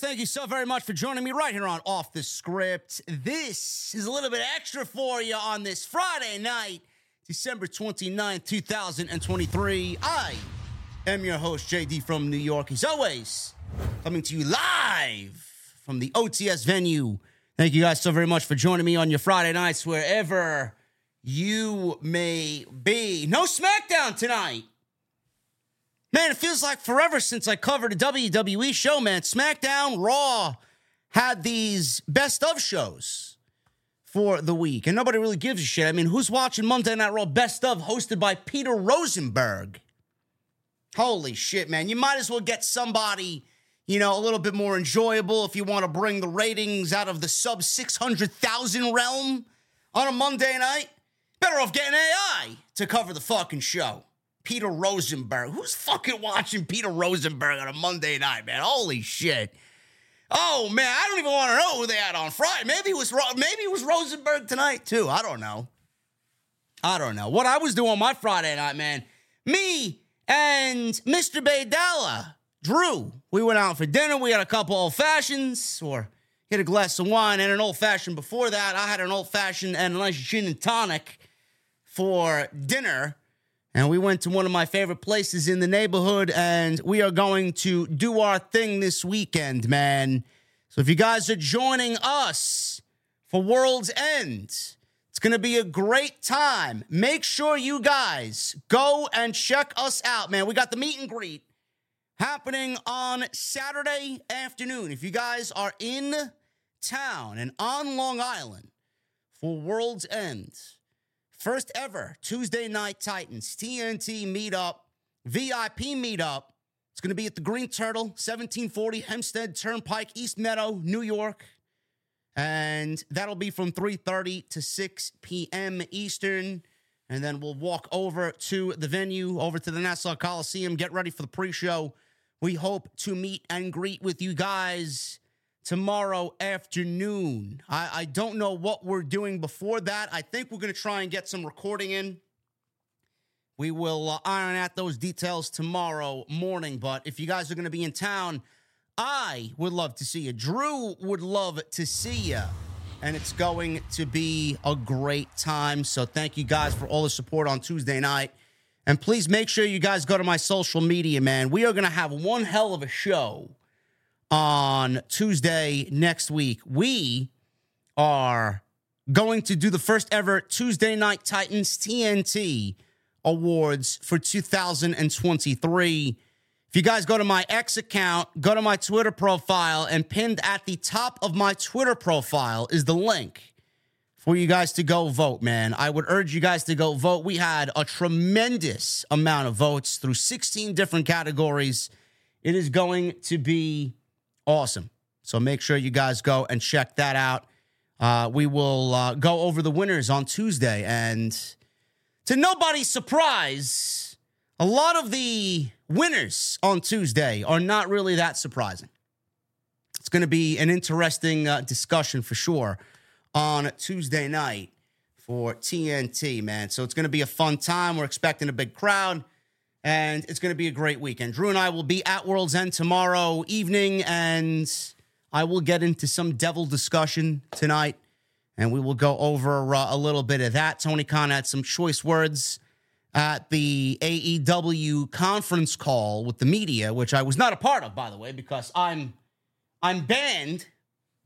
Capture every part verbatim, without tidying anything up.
Thank you so very much for joining me right here on Off the Script. This is a little bit extra for you on this Friday night, December twenty-ninth, two thousand twenty-three. I am your host, J D from New York. As always, coming to you live from the O T S venue. Thank you guys so very much for joining me on your Friday nights, wherever you may be. No SmackDown tonight. Man, it feels like forever since I covered a W W E show, man. SmackDown, Raw had these best of shows for the week, and nobody really gives a shit. I mean, who's watching Monday Night Raw Best Of hosted by Peter Rosenberg? Holy shit, man. You might as well get somebody, you know, a little bit more enjoyable if you want to bring the ratings out of the sub six hundred thousand realm on a Monday night. Better off getting A I to cover the fucking show. Peter Rosenberg. Who's fucking watching Peter Rosenberg on a Monday night, man? Holy shit. Oh, man, I don't even want to know who they had on Friday. Maybe it was maybe it was Rosenberg tonight, too. I don't know. I don't know. What I was doing my Friday night, man, me and Mister Baydala, Drew, we went out for dinner. We had a couple old fashions, or hit a glass of wine and an old fashioned before that. I had an old fashioned and a nice gin and tonic for dinner. And we went to one of my favorite places in the neighborhood, and we are going to do our thing this weekend, man. So if you guys are joining us for World's End, it's going to be a great time. Make sure you guys go and check us out, man. We got the meet and greet happening on Saturday afternoon. If you guys are in town and on Long Island for World's End, first ever Tuesday Night Titans, T N T meetup, V I P meetup. It's going to be at the Green Turtle, seventeen forty Hempstead Turnpike, East Meadow, New York. And that'll be from three thirty to six p.m. Eastern. And then we'll walk over to the venue, over to the Nassau Coliseum, get ready for the pre-show. We hope to meet and greet with you guys tomorrow afternoon. I, I don't know what we're doing before that. I think we're going to try and get some recording in. We will uh, iron out those details tomorrow morning. But if you guys are going to be in town, I would love to see you. Drew would love to see you. And it's going to be a great time. So thank you guys for all the support on Tuesday night. And please make sure you guys go to my social media, man. We are going to have one hell of a show on Tuesday next week. We are going to do the first ever Tuesday Night Titans T N T Awards for two thousand twenty-three. If you guys go to my X account, go to my Twitter profile, and pinned at the top of my Twitter profile is the link for you guys to go vote, man. I would urge you guys to go vote. We had a tremendous amount of votes through sixteen different categories. It is going to be awesome. So make sure you guys go and check that out. Uh, we will uh, go over the winners on Tuesday. And to nobody's surprise, a lot of the winners on Tuesday are not really that surprising. It's going to be an interesting uh, discussion for sure on Tuesday night for T N T, man. So it's going to be a fun time. We're expecting a big crowd. And it's going to be a great weekend. Drew and I will be at World's End tomorrow evening, and I will get into some devil discussion tonight, and we will go over uh, a little bit of that. Tony Khan had some choice words at the A E W conference call with the media, which I was not a part of, by the way, because I'm I'm banned.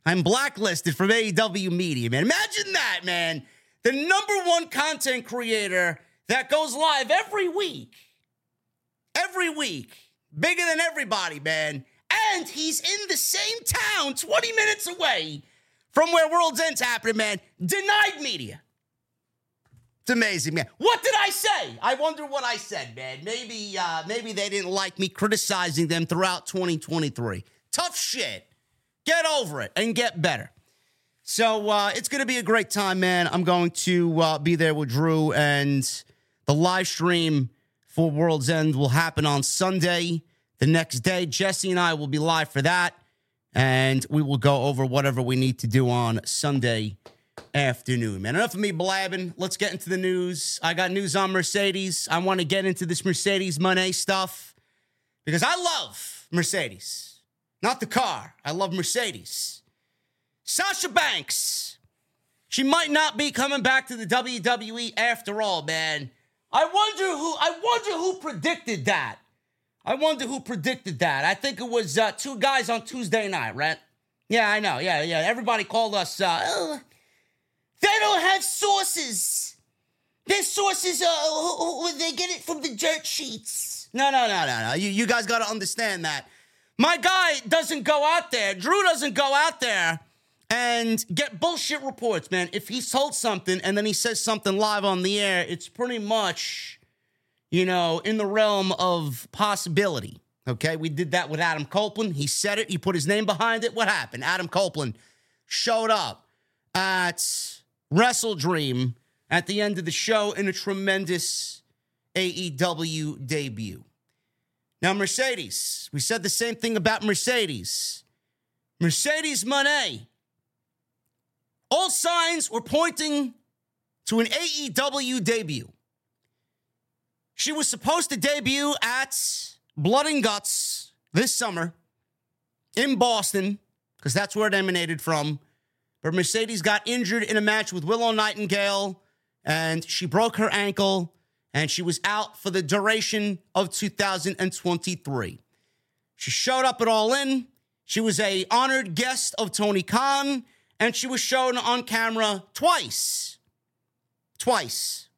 I'm blacklisted from A E W media, man. Imagine that, man. The number one content creator that goes live every week. Every week, bigger than everybody, man. And he's in the same town twenty minutes away from where World's End's happening, man. Denied media. It's amazing, man. What did I say? I wonder what I said, man. Maybe uh, maybe they didn't like me criticizing them throughout twenty twenty-three. Tough shit. Get over it and get better. So uh, it's going to be a great time, man. I'm going to uh, be there with Drew, and the live stream for World's End will happen on Sunday. The next day, Jesse and I will be live for that, and we will go over whatever we need to do on Sunday afternoon, man. Enough of me blabbing. Let's get into the news. I got news on Mercedes. I want to get into this Mercedes Moné stuff because I love Mercedes. Not the car. I love Mercedes. Sasha Banks. She might not be coming back to the W W E after all, man. I wonder who I wonder who predicted that. I wonder who predicted that. I think it was uh, two guys on Tuesday night, right? Yeah, I know. Yeah, yeah. Everybody called us uh oh, they don't have sources. Their sources, are, they get it from the dirt sheets. No, no, no, no, no. You, you guys got to understand that. My guy doesn't go out there. Drew doesn't go out there and get bullshit reports, man. If he's told something and then he says something live on the air, it's pretty much, you know, in the realm of possibility. Okay, we did that with Adam Copeland. He said it. He put his name behind it. What happened? Adam Copeland showed up at Wrestle Dream at the end of the show in a tremendous A E W debut. Now, Mercedes, we said the same thing about Mercedes. Mercedes Moné. All signs were pointing to an A E W debut. She was supposed to debut at Blood and Guts this summer in Boston, because that's where it emanated from. But Mercedes got injured in a match with Willow Nightingale, and she broke her ankle, and she was out for the duration of two thousand twenty-three. She showed up at All In. She was an honored guest of Tony Khan, and she was shown on camera twice. Twice.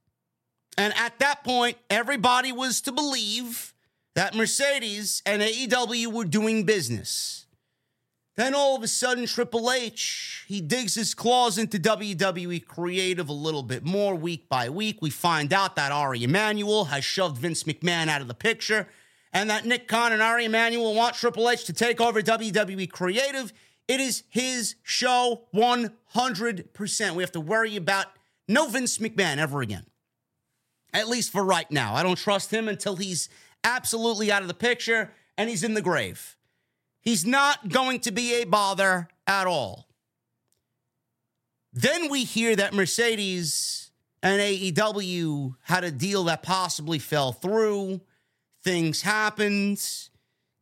And at that point, everybody was to believe that Mercedes and A E W were doing business. Then all of a sudden, Triple H, he digs his claws into W W E creative a little bit more week by week. We find out that Ari Emanuel has shoved Vince McMahon out of the picture, and that Nick Khan and Ari Emanuel want Triple H to take over W W E creative. It is his show one hundred percent. We have to worry about no Vince McMahon ever again, at least for right now. I don't trust him until he's absolutely out of the picture and he's in the grave. He's not going to be a bother at all. Then we hear that Mercedes and A E W had a deal that possibly fell through. Things happened.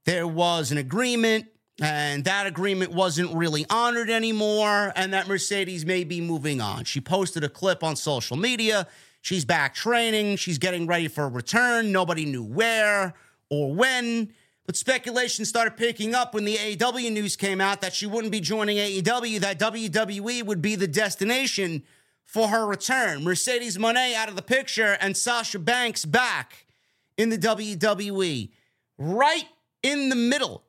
There was an agreement, and that agreement wasn't really honored anymore, and that Mercedes may be moving on. She posted a clip on social media. She's back training. She's getting ready for a return. Nobody knew where or when. But speculation started picking up when the A E W news came out that she wouldn't be joining A E W, that W W E would be the destination for her return. Mercedes Moné out of the picture and Sasha Banks back in the W W E. Right in the middle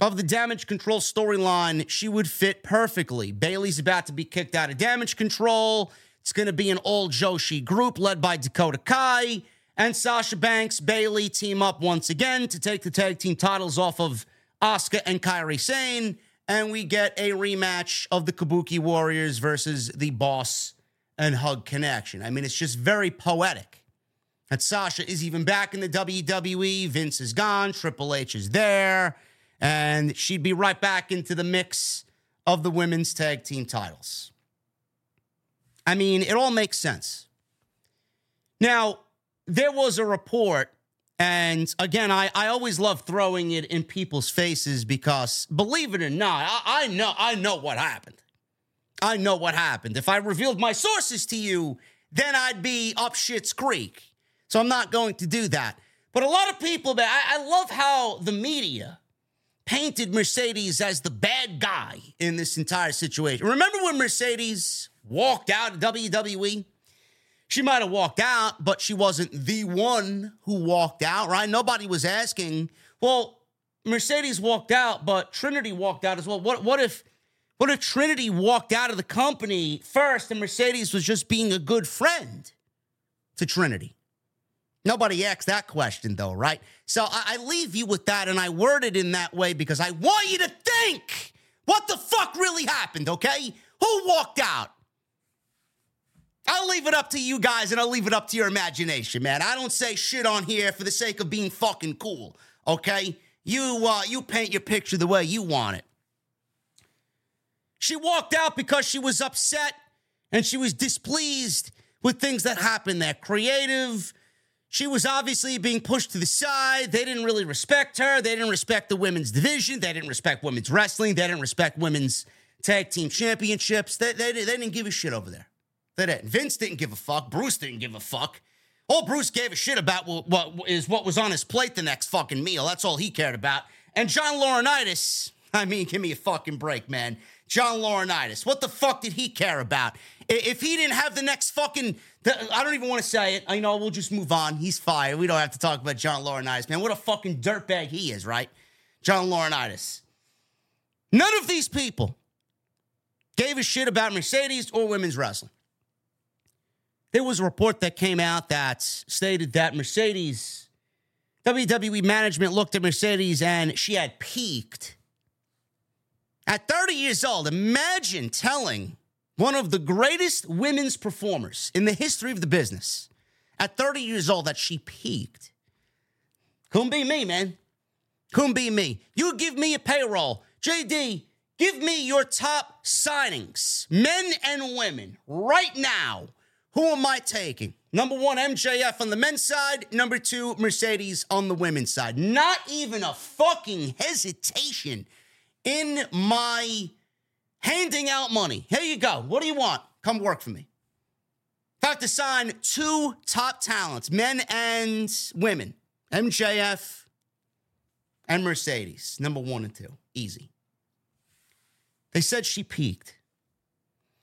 of the Damage Control storyline, she would fit perfectly. Bayley's about to be kicked out of Damage Control. It's going to be an all Joshi group led by Dakota Kai. And Sasha Banks, Bayley team up once again to take the tag team titles off of Asuka and Kairi Sane. And we get a rematch of the Kabuki Warriors versus the Boss and Hug Connection. I mean, it's just very poetic that Sasha is even back in the W W E. Vince is gone. Triple H is there. And she'd be right back into the mix of the women's tag team titles. I mean, it all makes sense. Now, there was a report, and again, I, I always love throwing it in people's faces because, believe it or not, I, I know I know what happened. I know what happened. If I revealed my sources to you, then I'd be up shit's creek. So I'm not going to do that. But a lot of people, man, I, I love how the media painted Mercedes as the bad guy in this entire situation. Remember when Mercedes walked out of W W E? She might have walked out, but she wasn't the one who walked out, right? Nobody was asking, well, Mercedes walked out, but Trinity walked out as well. What what if what if Trinity walked out of the company first and Mercedes was just being a good friend? to Trinity? Nobody asked that question, though, right? So I, I leave you with that, and I word it in that way because I want you to think what the fuck really happened, okay? Who walked out? I'll leave it up to you guys, and I'll leave it up to your imagination, man. I don't say shit on here for the sake of being fucking cool, okay? You uh, you paint your picture the way you want it. She walked out because she was upset and she was displeased with things that happened there. Creative. She was obviously being pushed to the side. They didn't really respect her. They didn't respect the women's division. They didn't respect women's wrestling. They didn't respect women's tag team championships. They, they, they didn't give a shit over there. They didn't. Vince didn't give a fuck. Bruce didn't give a fuck. All Bruce gave a shit about what, what is what was on his plate the next fucking meal. That's all he cared about. And John Laurinaitis, I mean, give me a fucking break, man. John Laurinaitis, what the fuck did he care about? If he didn't have the next fucking, the, I don't even want to say it. I know, we'll just move on. He's fired. We don't have to talk about John Laurinaitis, man. What a fucking dirtbag he is, right? John Laurinaitis. None of these people gave a shit about Mercedes or women's wrestling. There was a report that came out that stated that Mercedes, W W E management looked at Mercedes and she had peaked. At thirty years old, imagine telling one of the greatest women's performers in the history of the business at thirty years old that she peaked. Couldn't be me, man. Couldn't be me. You give me a payroll. J D, give me your top signings, men and women, right now. Who am I taking? Number one, M J F on the men's side. Number two, Mercedes on the women's side. Not even a fucking hesitation in my handing out money. Here you go. What do you want? Come work for me. I have to sign two top talents, men and women. M J F and Mercedes, number one and two. Easy. They said she peaked.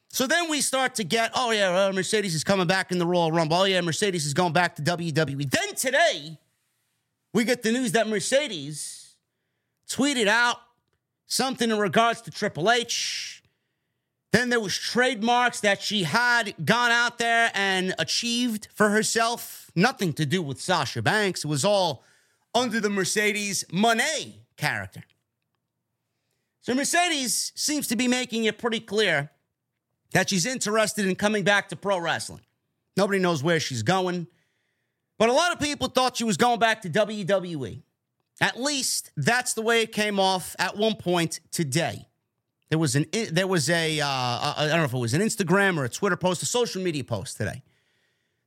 So then we start to get, oh, yeah, uh, Mercedes is coming back in the Royal Rumble. Oh, yeah, Mercedes is going back to W W E. Then today, we get the news that Mercedes tweeted out something in regards to Triple H. Then there was trademarks that she had gone out there and achieved for herself. Nothing to do with Sasha Banks. It was all under the Mercedes Moné character. So Mercedes seems to be making it pretty clear that she's interested in coming back to pro wrestling. Nobody knows where she's going. But a lot of people thought she was going back to W W E. At least that's the way it came off at one point today. There was an there was a, uh, I don't know if it was an Instagram or a Twitter post, a social media post today.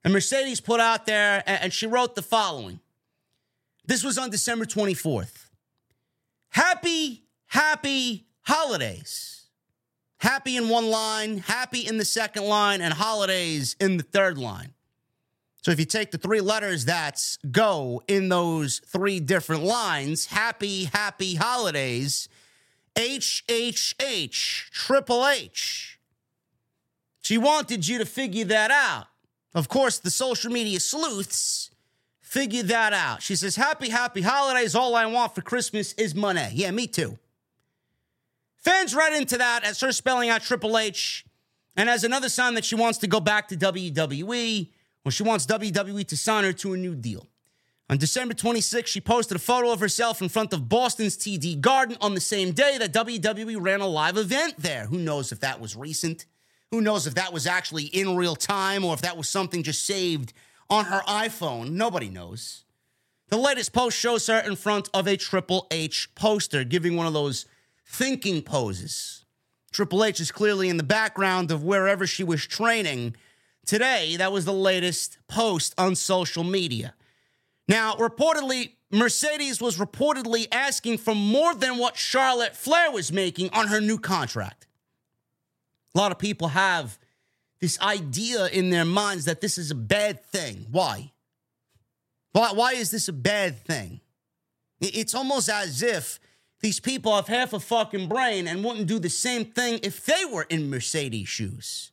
And Mercedes put out there, and she wrote the following. This was on December twenty-fourth. Happy, happy holidays. Happy in one line, happy in the second line, and holidays in the third line. So if you take the three letters that go in those three different lines, happy, happy holidays, H H H, Triple H. She wanted you to figure that out. Of course, the social media sleuths figure that out. She says, happy, happy holidays. All I want for Christmas is money. Yeah, me too. Fans read into that as her spelling out Triple H and as another sign that she wants to go back to W W E, or she wants W W E to sign her to a new deal. On December twenty-sixth, she posted a photo of herself in front of Boston's T D Garden on the same day that W W E ran a live event there. Who knows if that was recent? Who knows if that was actually in real time or if that was something just saved on her iPhone? Nobody knows. The latest post shows her in front of a Triple H poster, giving one of those thinking poses. Triple H is clearly in the background of wherever she was training. Today, that was the latest post on social media. Now, reportedly, Mercedes was reportedly asking for more than what Charlotte Flair was making on her new contract. A lot of people have this idea in their minds that this is a bad thing. Why? Why, why is this a bad thing? It's almost as if these people have half a fucking brain and wouldn't do the same thing if they were in Mercedes' shoes.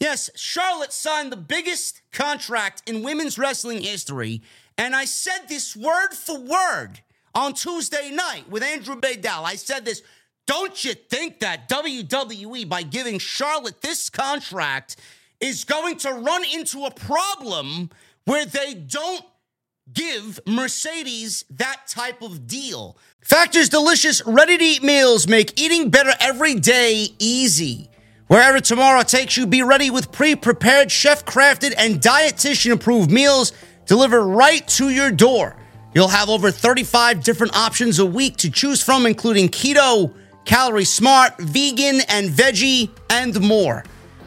Yes, Charlotte signed the biggest contract in women's wrestling history, and I said this word for word on Tuesday night with Andrew Bedell. I said this, don't you think that W W E, by giving Charlotte this contract, is going to run into a problem where they don't give Mercedes that type of deal. Factor's delicious, ready-to-eat meals make eating better every day easy. Wherever tomorrow takes you, be ready with pre-prepared, chef-crafted, and dietitian-approved meals delivered right to your door. You'll have over thirty-five different options a week to choose from, including keto, calorie smart, vegan, and veggie, and more.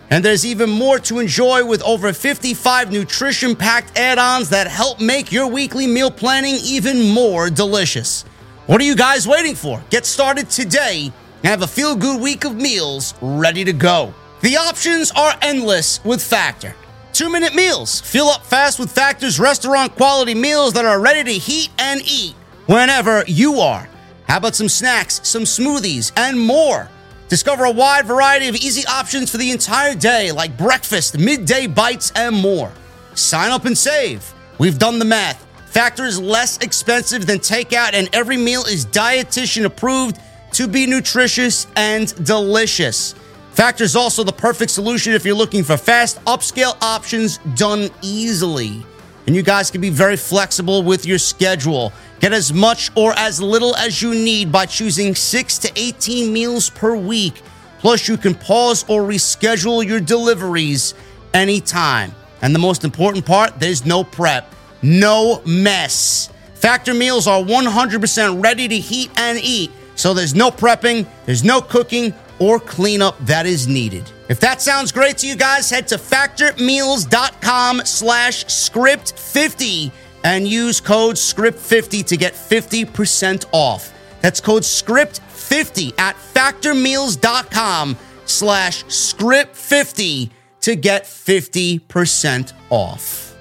And there's even more to enjoy with over fifty-five nutrition-packed add-ons that help make your weekly meal planning even more delicious. What are you guys waiting for? Get started today and have a feel-good week of meals ready to go. The options are endless with Factor. Two-minute meals. Fill up fast with Factor's restaurant-quality meals that are ready to heat and eat whenever you are. How about some snacks, some smoothies, and more? Discover a wide variety of easy options for the entire day, like breakfast, midday bites, and more. Sign up and save. We've done the math. Factor is less expensive than takeout, and every meal is dietitian approved to be nutritious and delicious. Factor is also the perfect solution if you're looking for fast, upscale options done easily. And you guys can be very flexible with your schedule. Get as much or as little as you need by choosing six to eighteen meals per week. Plus, you can pause or reschedule your deliveries anytime. And the most important part, there's no prep, no mess. Factor meals are one hundred percent ready to heat and eat, so there's no prepping, there's no cooking, or cleanup that is needed. If that sounds great to you guys, head to factormeals.com slash script50 and use code script fifty to get fifty percent off. That's code script fifty at factormeals.com slash script fifty to get fifty percent off.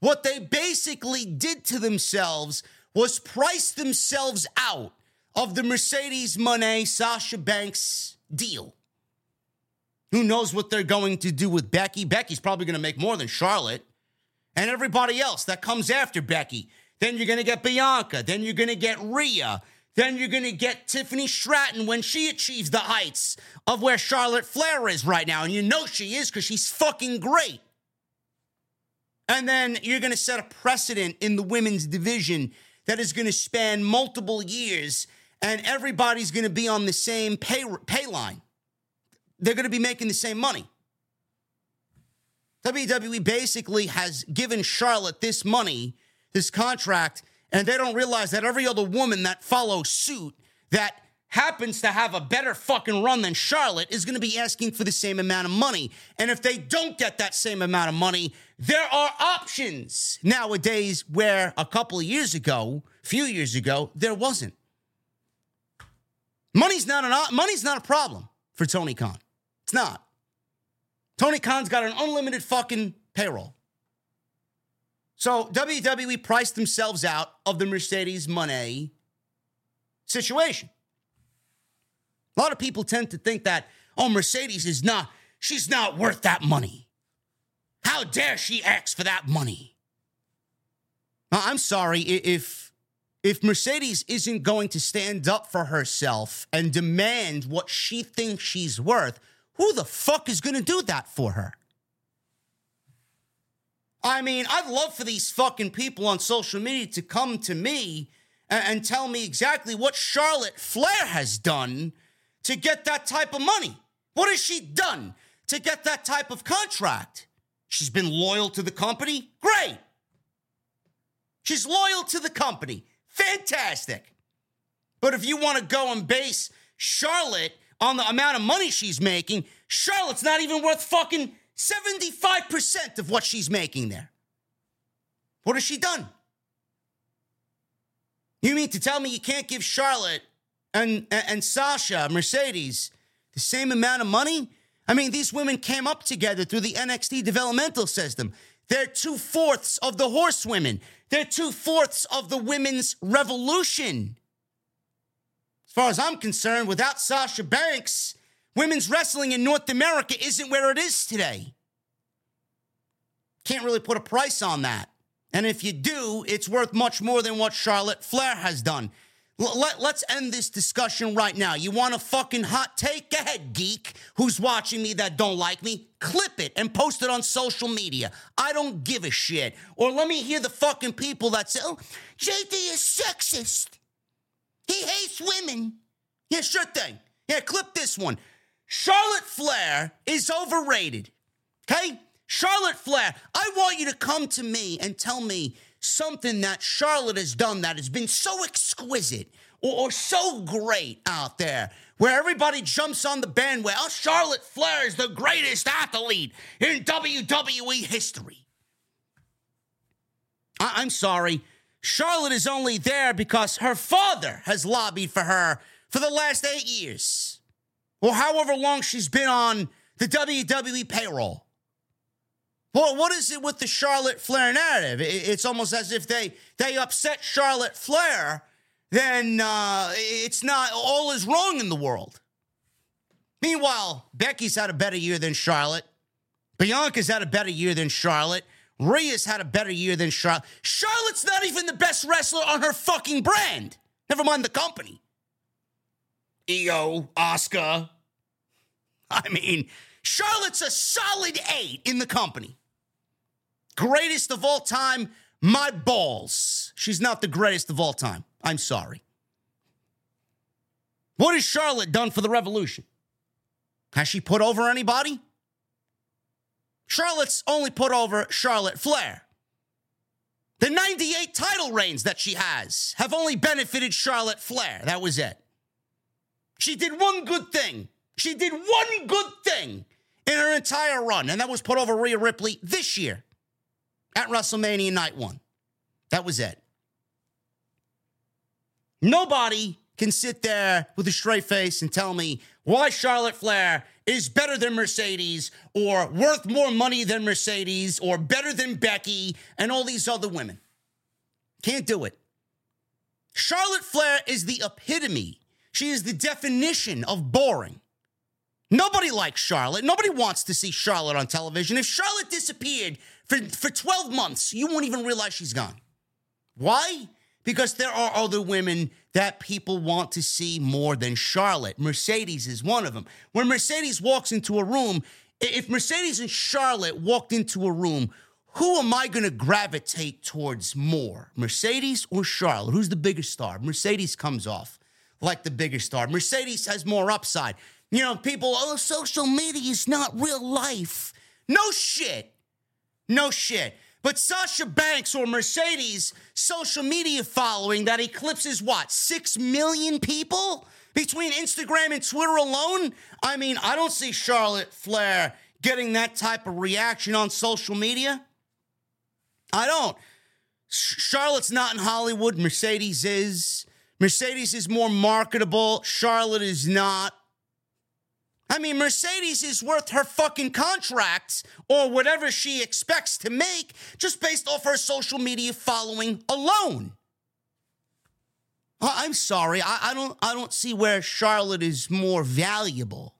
What they basically did to themselves was price themselves out of the Mercedes Moné Sasha Banks deal. Who knows what they're going to do with Becky? Becky's probably going to make more than Charlotte and everybody else that comes after Becky. Then you're going to get Bianca. Then you're going to get Rhea. Then you're going to get Tiffany Stratton when she achieves the heights of where Charlotte Flair is right now. And you know she is because she's fucking great. And then you're going to set a precedent in the women's division that is going to span multiple years, and everybody's going to be on the same pay, pay line. They're going to be making the same money. W W E basically has given Charlotte this money, this contract, and they don't realize that every other woman that follows suit that happens to have a better fucking run than Charlotte is going to be asking for the same amount of money. And if they don't get that same amount of money, there are options nowadays where a couple of years ago, a few years ago, there wasn't. Money's not an money's not a problem for Tony Khan. It's not. Tony Khan's got an unlimited fucking payroll. So W W E priced themselves out of the Mercedes Moné situation. A lot of people tend to think that, oh, Mercedes is not, she's not worth that money. How dare she ask for that money? Now, I'm sorry, if, if Mercedes isn't going to stand up for herself and demand what she thinks she's worth, who the fuck is going to do that for her? I mean, I'd love for these fucking people on social media to come to me and, and tell me exactly what Charlotte Flair has done to get that type of money. What has she done to get that type of contract? She's been loyal to the company. Great. She's loyal to the company. Fantastic. But if you want to go and base Charlotte on the amount of money she's making, Charlotte's not even worth fucking seventy-five percent of what she's making there. What has she done? You mean to tell me you can't give Charlotte And, and and Sasha, Mercedes, the same amount of money? I mean, these women came up together through the N X T developmental system. They're two-fourths of the horsewomen. They're two-fourths of the women's revolution. As far as I'm concerned, without Sasha Banks, women's wrestling in North America isn't where it is today. Can't really put a price on that. And if you do, it's worth much more than what Charlotte Flair has done. L- let, let's end this discussion right now. You want a fucking hot take? Go ahead, geek who's watching me that don't like me. Clip it and post it on social media. I don't give a shit. Or let me hear the fucking people that say, oh, J D is sexist. He hates women. Yeah, sure thing. Yeah, clip this one. Charlotte Flair is overrated. Okay? Charlotte Flair, I want you to come to me and tell me something that Charlotte has done that has been so exquisite or, or so great out there where everybody jumps on the bandwagon. Oh, Charlotte Flair is the greatest athlete in W W E history. I- I'm sorry. Charlotte is only there because her father has lobbied for her for the last eight years or however long she's been on the W W E payroll. Well, what is it with the Charlotte Flair narrative? It's almost as if they they upset Charlotte Flair, then uh, it's not all is wrong in the world. Meanwhile, Becky's had a better year than Charlotte. Bianca's had a better year than Charlotte. Rhea's had a better year than Charlotte. Charlotte's not even the best wrestler on her fucking brand. Never mind the company. Io, Asuka. I mean, Charlotte's a solid eight in the company. Greatest of all time, my balls. She's not the greatest of all time. I'm sorry. What has Charlotte done for the Revolution? Has she put over anybody? Charlotte's only put over Charlotte Flair. The ninety-eight title reigns that she has have only benefited Charlotte Flair. That was it. She did one good thing. She did one good thing in her entire run, and that was put over Rhea Ripley this year at WrestleMania Night One. That was it. Nobody can sit there with a straight face and tell me why Charlotte Flair is better than Mercedes or worth more money than Mercedes or better than Becky and all these other women. Can't do it. Charlotte Flair is the epitome. She is the definition of boring. Nobody likes Charlotte. Nobody wants to see Charlotte on television. If Charlotte disappeared for, for twelve months, you won't even realize she's gone. Why? Because there are other women that people want to see more than Charlotte. Mercedes is one of them. When Mercedes walks into a room, if Mercedes and Charlotte walked into a room, who am I going to gravitate towards more? Mercedes or Charlotte? Who's the bigger star? Mercedes comes off like the bigger star. Mercedes has more upside. You know, people, oh, social media is not real life. No shit. No shit. But Sasha Banks or Mercedes' social media following that eclipses, what, six million people between Instagram and Twitter alone? I mean, I don't see Charlotte Flair getting that type of reaction on social media. I don't. Charlotte's not in Hollywood. Mercedes is. Mercedes is more marketable. Charlotte is not. I mean, Mercedes is worth her fucking contract or whatever she expects to make just based off her social media following alone. I'm sorry, I, I don't I don't see where Charlotte is more valuable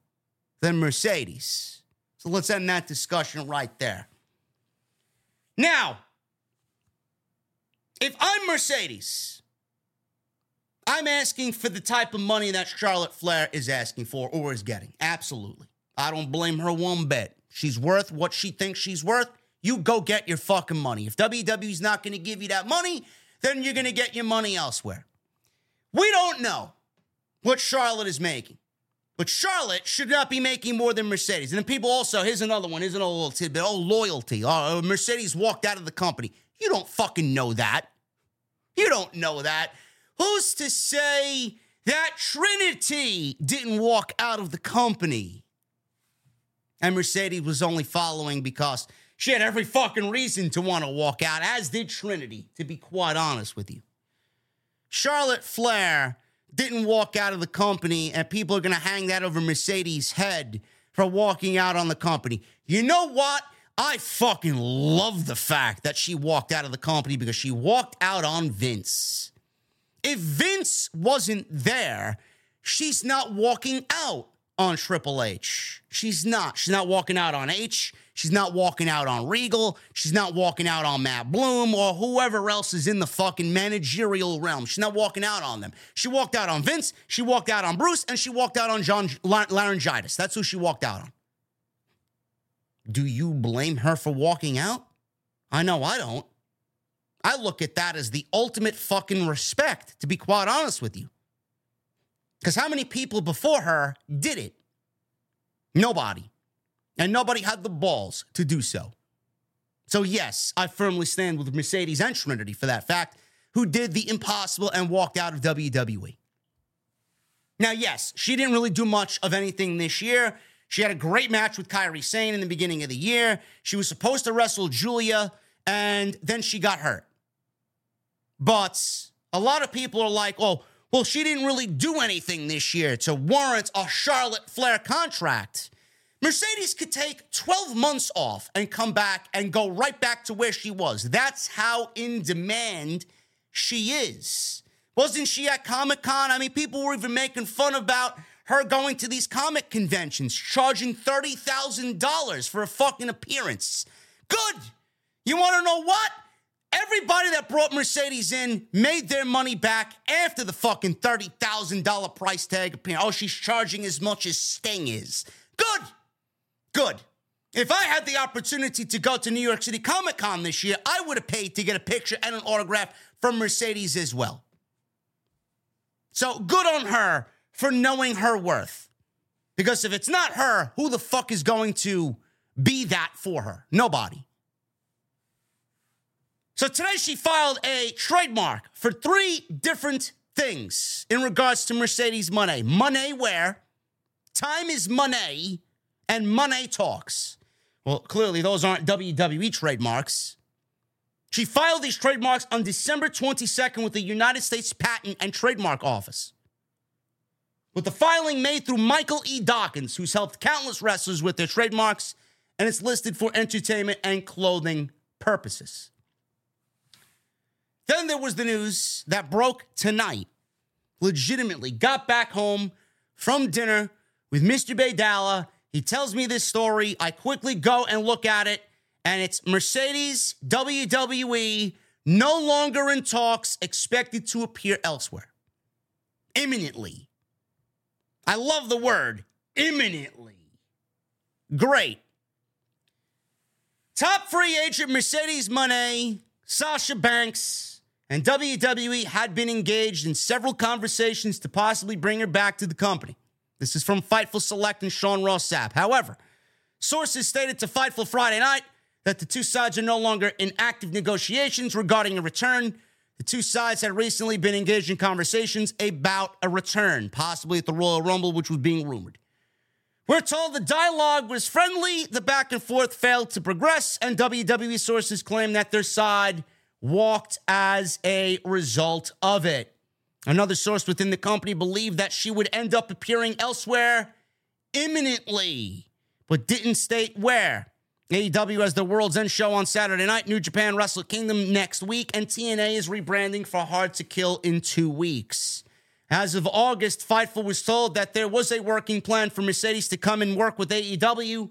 than Mercedes. So let's end that discussion right there. Now, if I'm Mercedes, I'm asking for the type of money that Charlotte Flair is asking for or is getting. Absolutely. I don't blame her one bit. She's worth what she thinks she's worth. You go get your fucking money. If W W E's not going to give you that money, then you're going to get your money elsewhere. We don't know what Charlotte is making, but Charlotte should not be making more than Mercedes. And then people also, here's another one, here's another little tidbit. Oh, loyalty. Oh, Mercedes walked out of the company. You don't fucking know that. You don't know that. Who's to say that Trinity didn't walk out of the company? And Mercedes was only following because she had every fucking reason to want to walk out, as did Trinity, to be quite honest with you. Charlotte Flair didn't walk out of the company, and people are going to hang that over Mercedes' head for walking out on the company. You know what? I fucking love the fact that she walked out of the company because she walked out on Vince. If Vince wasn't there, she's not walking out on Triple H. She's not. She's not walking out on H. She's not walking out on Regal. She's not walking out on Matt Bloom or whoever else is in the fucking managerial realm. She's not walking out on them. She walked out on Vince. She walked out on Bruce. And she walked out on John Laurinaitis. That's who she walked out on. Do you blame her for walking out? I know I don't. I look at that as the ultimate fucking respect, to be quite honest with you. Because how many people before her did it? Nobody. And nobody had the balls to do so. So yes, I firmly stand with Mercedes and Trinity for that fact, who did the impossible and walked out of W W E. Now, yes, she didn't really do much of anything this year. She had a great match with Kairi Sane in the beginning of the year. She was supposed to wrestle Giulia, and then she got hurt. But a lot of people are like, oh, well, she didn't really do anything this year to warrant a Charlotte Flair contract. Mercedes could take twelve months off and come back and go right back to where she was. That's how in demand she is. Wasn't she at Comic-Con? I mean, people were even making fun about her going to these comic conventions, charging thirty thousand dollars for a fucking appearance. Good. You want to know what? Everybody that brought Mercedes in made their money back after the fucking thirty thousand dollars price tag appearance. Oh, she's charging as much as Sting is. Good. Good. If I had the opportunity to go to New York City Comic-Con this year, I would have paid to get a picture and an autograph from Mercedes as well. So good on her for knowing her worth. Because if it's not her, who the fuck is going to be that for her? Nobody. So today she filed a trademark for three different things in regards to Mercedes Moné. Money where, time is money, and money talks. Well, clearly those aren't W W E trademarks. She filed these trademarks on December twenty-second with the United States Patent and Trademark Office. With the filing made through Michael E. Dawkins, who's helped countless wrestlers with their trademarks, and it's listed for entertainment and clothing purposes. Then there was the news that broke tonight. Legitimately got back home from dinner with Mister Baydala. He tells me this story. I quickly go and look at it, and it's Mercedes, W W E, no longer in talks, expected to appear elsewhere. Imminently. I love the word, imminently. Great. Top free agent Mercedes Moné, Sasha Banks, and W W E had been engaged in several conversations to possibly bring her back to the company. This is from Fightful Select and Sean Ross Sapp. However, sources stated to Fightful Friday night that the two sides are no longer in active negotiations regarding a return. The two sides had recently been engaged in conversations about a return, possibly at the Royal Rumble, which was being rumored. We're told the dialogue was friendly, the back and forth failed to progress, and W W E sources claim that their side walked as a result of it. Another source within the company believed that she would end up appearing elsewhere imminently, but didn't state where. A E W has the World's End show on Saturday night, New Japan Wrestle Kingdom next week, and T N A is rebranding for Hard to Kill in two weeks. As of August, Fightful was told that there was a working plan for Mercedes to come and work with A E W.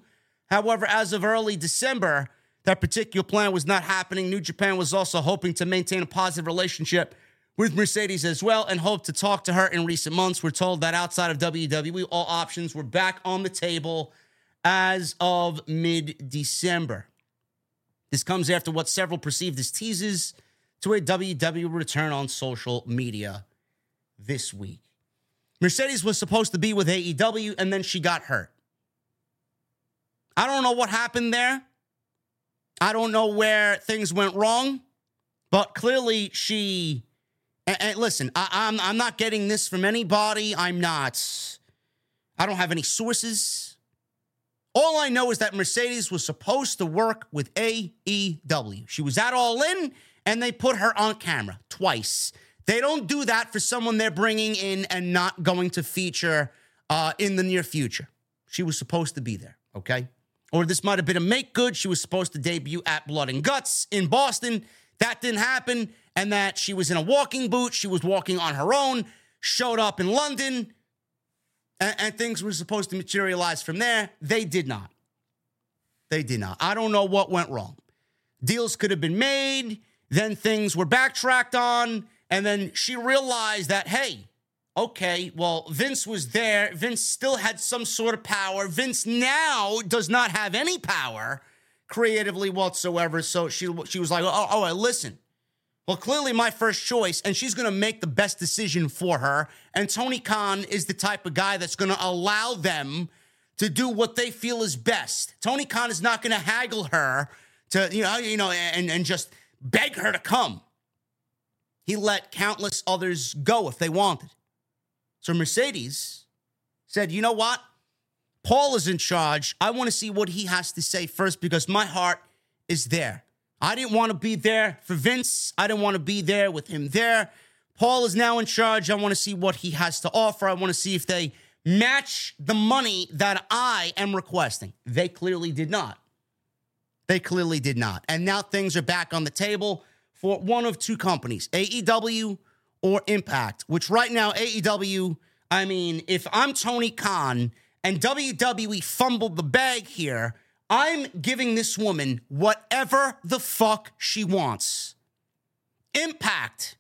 However, as of early December, that particular plan was not happening. New Japan was also hoping to maintain a positive relationship with Mercedes as well and hoped to talk to her in recent months. We're told that outside of W W E, all options were back on the table as of mid-December. This comes after what several perceived as teases to a W W E return on social media this week. Mercedes was supposed to be with A E W, and then she got hurt. I don't know what happened there. I don't know where things went wrong, but clearly she, and, and listen, I, I'm, I'm not getting this from anybody. I'm not, I don't have any sources. All I know is that Mercedes was supposed to work with A E W. She was at All In, and they put her on camera twice. They don't do that for someone they're bringing in and not going to feature uh, in the near future. She was supposed to be there, okay? Or this might have been a make-good. She was supposed to debut at Blood and Guts in Boston. That didn't happen, and that she was in a walking boot. She was walking on her own, showed up in London. and, and things were supposed to materialize from there. They did not. They did not. I don't know what went wrong. Deals could have been made, then things were backtracked on, and then she realized that, hey, okay, well, Vince was there. Vince still had some sort of power. Vince now does not have any power creatively whatsoever. So she she was like, oh, oh listen, well, clearly my first choice, and she's going to make the best decision for her. And Tony Khan is the type of guy that's going to allow them to do what they feel is best. Tony Khan is not going to haggle her to, you know, you know, and, and just beg her to come. He let countless others go if they wanted. So Mercedes said, you know what? Paul is in charge. I want to see what he has to say first because my heart is there. I didn't want to be there for Vince. I didn't want to be there with him there. Paul is now in charge. I want to see what he has to offer. I want to see if they match the money that I am requesting. They clearly did not. They clearly did not. And now things are back on the table for one of two companies, A E W or Impact, which right now, A E W, I mean, if I'm Tony Khan and W W E fumbled the bag here, I'm giving this woman whatever the fuck she wants. Impact.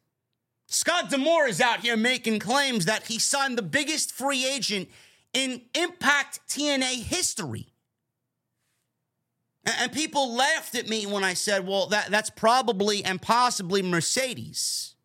Scott D'Amore is out here making claims that he signed the biggest free agent in Impact T N A history. And people laughed at me when I said, well, that, that's probably and possibly Mercedes.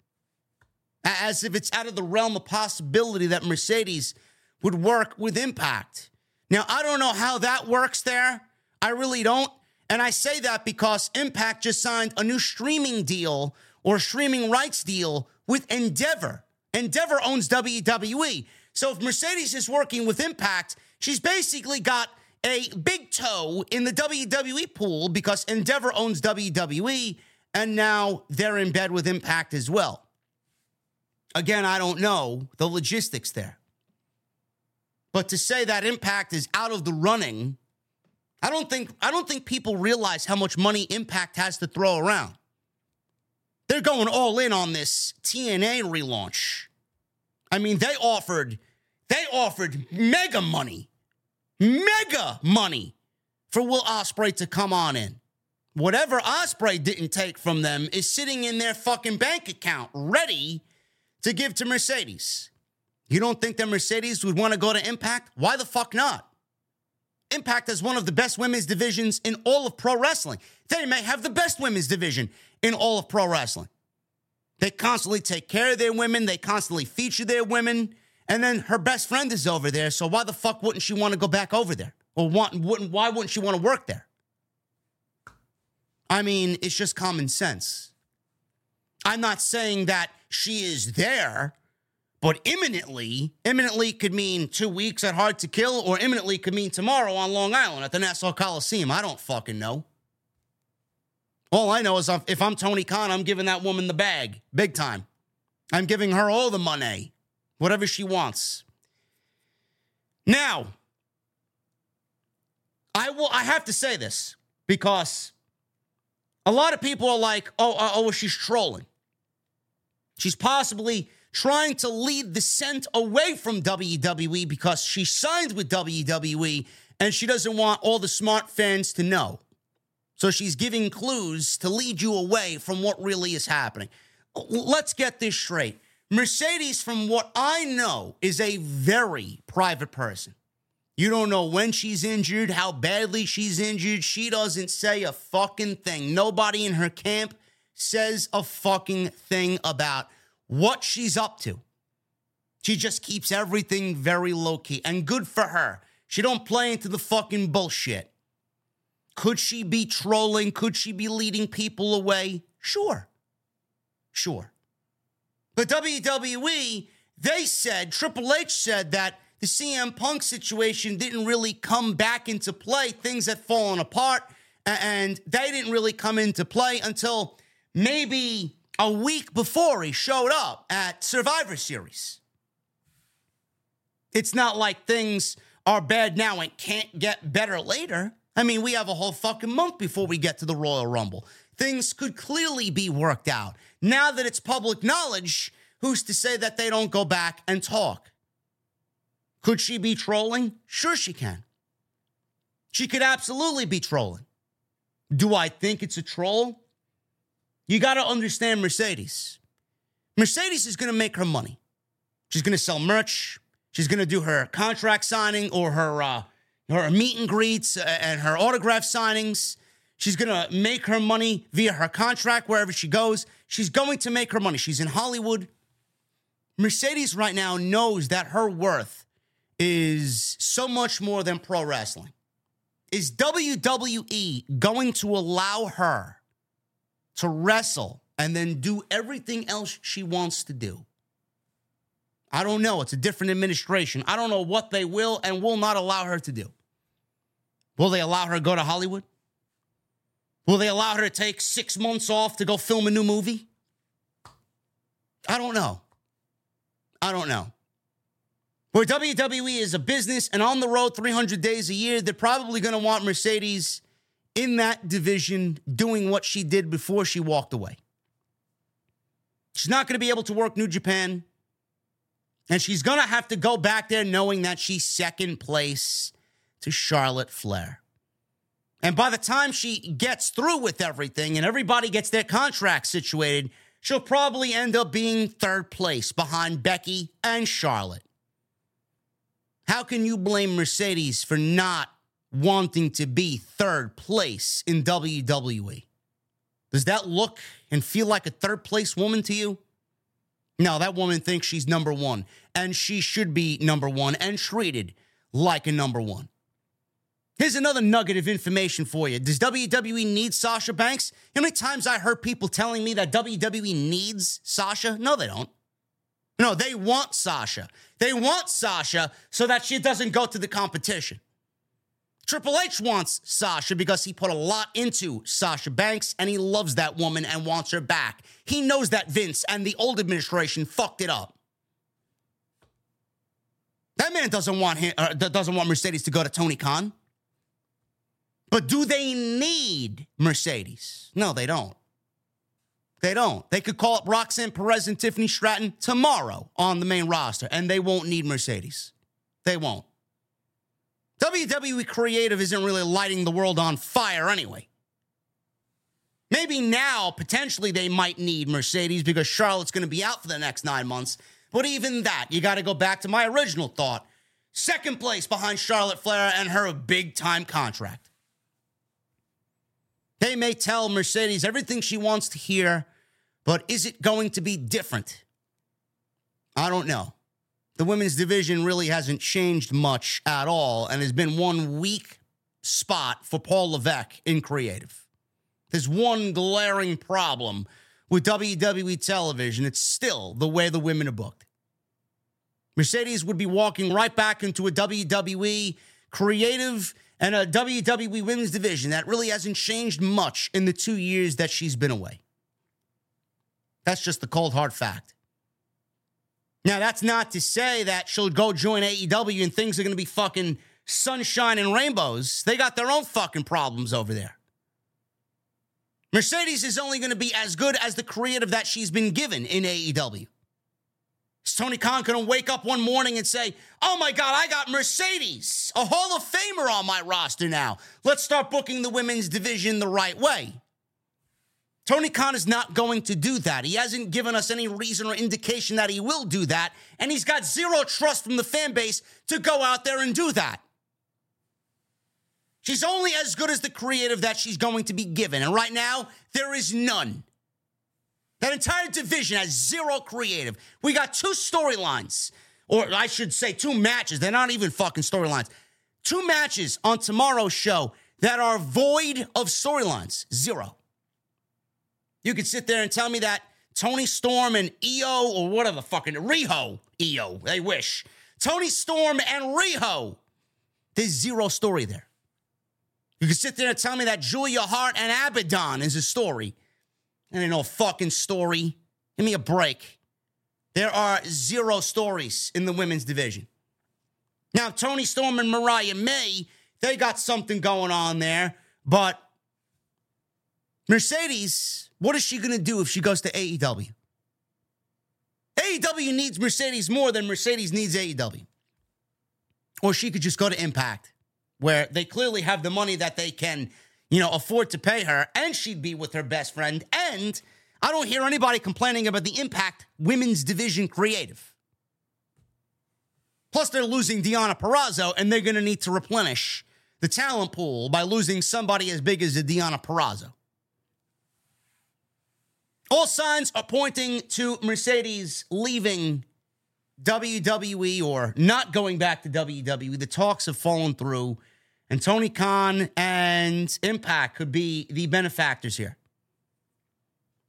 As if it's out of the realm of possibility that Mercedes would work with Impact. Now, I don't know how that works there. I really don't. And I say that because Impact just signed a new streaming deal or streaming rights deal with Endeavor. Endeavor owns W W E. So if Mercedes is working with Impact, she's basically got a big toe in the W W E pool because Endeavor owns W W E, and now they're in bed with Impact as well. Again, I don't know the logistics there. But to say that Impact is out of the running, I don't think I don't think people realize how much money Impact has to throw around. They're going all in on this T N A relaunch. I mean, they offered they offered mega money. Mega money for Will Ospreay to come on in. Whatever Ospreay didn't take from them is sitting in their fucking bank account ready to give to Mercedes. You don't think that Mercedes would want to go to Impact? Why the fuck not? Impact has one of the best women's divisions in all of pro wrestling. They may have the best women's division in all of pro wrestling. They constantly take care of their women. They constantly feature their women. And then her best friend is over there, so why the fuck wouldn't she want to go back over there? Or want, wouldn't, why wouldn't she want to work there? I mean, it's just common sense. I'm not saying that she is there, but imminently, imminently could mean two weeks at Hard to Kill, or imminently could mean tomorrow on Long Island at the Nassau Coliseum. I don't fucking know. All I know is if I'm Tony Khan, I'm giving that woman the bag, big time. I'm giving her all the money. Whatever she wants. Now, I will. I have to say this because a lot of people are like, oh, oh, oh, she's trolling. She's possibly trying to lead the scent away from W W E because she signed with W W E and she doesn't want all the smart fans to know. So she's giving clues to lead you away from what really is happening. Let's get this straight. Mercedes, from what I know, is a very private person. You don't know when she's injured, how badly she's injured. She doesn't say a fucking thing. Nobody in her camp says a fucking thing about what she's up to. She just keeps everything very low-key, and good for her. She don't play into the fucking bullshit. Could she be trolling? Could she be leading people away? Sure. Sure. But W W E, they said, Triple H said that the C M Punk situation didn't really come back into play. Things had fallen apart, and they didn't really come into play until maybe a week before he showed up at Survivor Series. It's not like things are bad now and can't get better later. I mean, we have a whole fucking month before we get to the Royal Rumble. Things could clearly be worked out. Now that it's public knowledge, who's to say that they don't go back and talk? Could she be trolling? Sure she can. She could absolutely be trolling. Do I think it's a troll? You got to understand Mercedes. Mercedes is going to make her money. She's going to sell merch. She's going to do her contract signing or her uh, her meet and greets and her autograph signings. She's going to make her money via her contract wherever she goes. She's going to make her money. She's in Hollywood. Mercedes right now knows that her worth is so much more than pro wrestling. Is W W E going to allow her to wrestle and then do everything else she wants to do? I don't know. It's a different administration. I don't know what they will and will not allow her to do. Will they allow her to go to Hollywood? Will they allow her to take six months off to go film a new movie? I don't know. I don't know. Where W W E is a business and on the road three hundred days a year, they're probably going to want Mercedes in that division doing what she did before she walked away. She's not going to be able to work New Japan. And she's going to have to go back there knowing that she's second place to Charlotte Flair. And by the time she gets through with everything and everybody gets their contract situated, she'll probably end up being third place behind Becky and Charlotte. How can you blame Mercedes for not wanting to be third place in W W E? Does that look and feel like a third place woman to you? No, that woman thinks she's number one, and she should be number one and treated like a number one. Here's another nugget of information for you. Does W W E need Sasha Banks? You know how many times I heard people telling me that W W E needs Sasha? No, they don't. No, they want Sasha. They want Sasha so that she doesn't go to the competition. Triple H wants Sasha because he put a lot into Sasha Banks and he loves that woman and wants her back. He knows that Vince and the old administration fucked it up. That man doesn't want him, uh, doesn't want Mercedes to go to Tony Khan. But do they need Mercedes? No, they don't. They don't. They could call up Roxanne Perez and Tiffany Stratton tomorrow on the main roster, and they won't need Mercedes. They won't. W W E creative isn't really lighting the world on fire anyway. Maybe now, potentially, they might need Mercedes because Charlotte's going to be out for the next nine months. But even that, you got to go back to my original thought. Second place behind Charlotte Flair and her big-time contract. They may tell Mercedes everything she wants to hear, but is it going to be different? I don't know. The women's division really hasn't changed much at all and has been one weak spot for Paul Levesque in creative. There's one glaring problem with W W E television. It's still the way the women are booked. Mercedes would be walking right back into a W W E creative and a W W E women's division that really hasn't changed much in the two years that she's been away. That's just the cold, hard fact. Now, that's not to say that she'll go join A E W and things are going to be fucking sunshine and rainbows. They got their own fucking problems over there. Mercedes is only going to be as good as the creative that she's been given in A E W. Is Tony Khan going to wake up one morning and say, oh my God, I got Mercedes, a Hall of Famer on my roster now. Let's start booking the women's division the right way. Tony Khan is not going to do that. He hasn't given us any reason or indication that he will do that, and he's got zero trust from the fan base to go out there and do that. She's only as good as the creative that she's going to be given, and right now, there is none. That entire division has zero creative. We got two storylines, or I should say two matches. They're not even fucking storylines. Two matches on tomorrow's show that are void of storylines. Zero. You could sit there and tell me that Toni Storm and Io, or whatever fucking, Riho, Io, they wish. Toni Storm and Riho. There's zero story there. You could sit there and tell me that Giulia Hart and Abaddon is a story. And ain't no fucking story. Give me a break. There are zero stories in the women's division. Now, Toni Storm and Mariah May, they got something going on there, but Mercedes, what is she going to do if she goes to A E W? A E W needs Mercedes more than Mercedes needs A E W. or she could just go to Impact, where they clearly have the money that they can, you know, afford to pay her, and she'd be with her best friend. And I don't hear anybody complaining about the Impact Women's Division creative. Plus, they're losing Deonna Purrazzo, and they're going to need to replenish the talent pool by losing somebody as big as the Deonna Purrazzo. All signs are pointing to Mercedes leaving W W E or not going back to W W E. The talks have fallen through, and Tony Khan and Impact could be the benefactors here.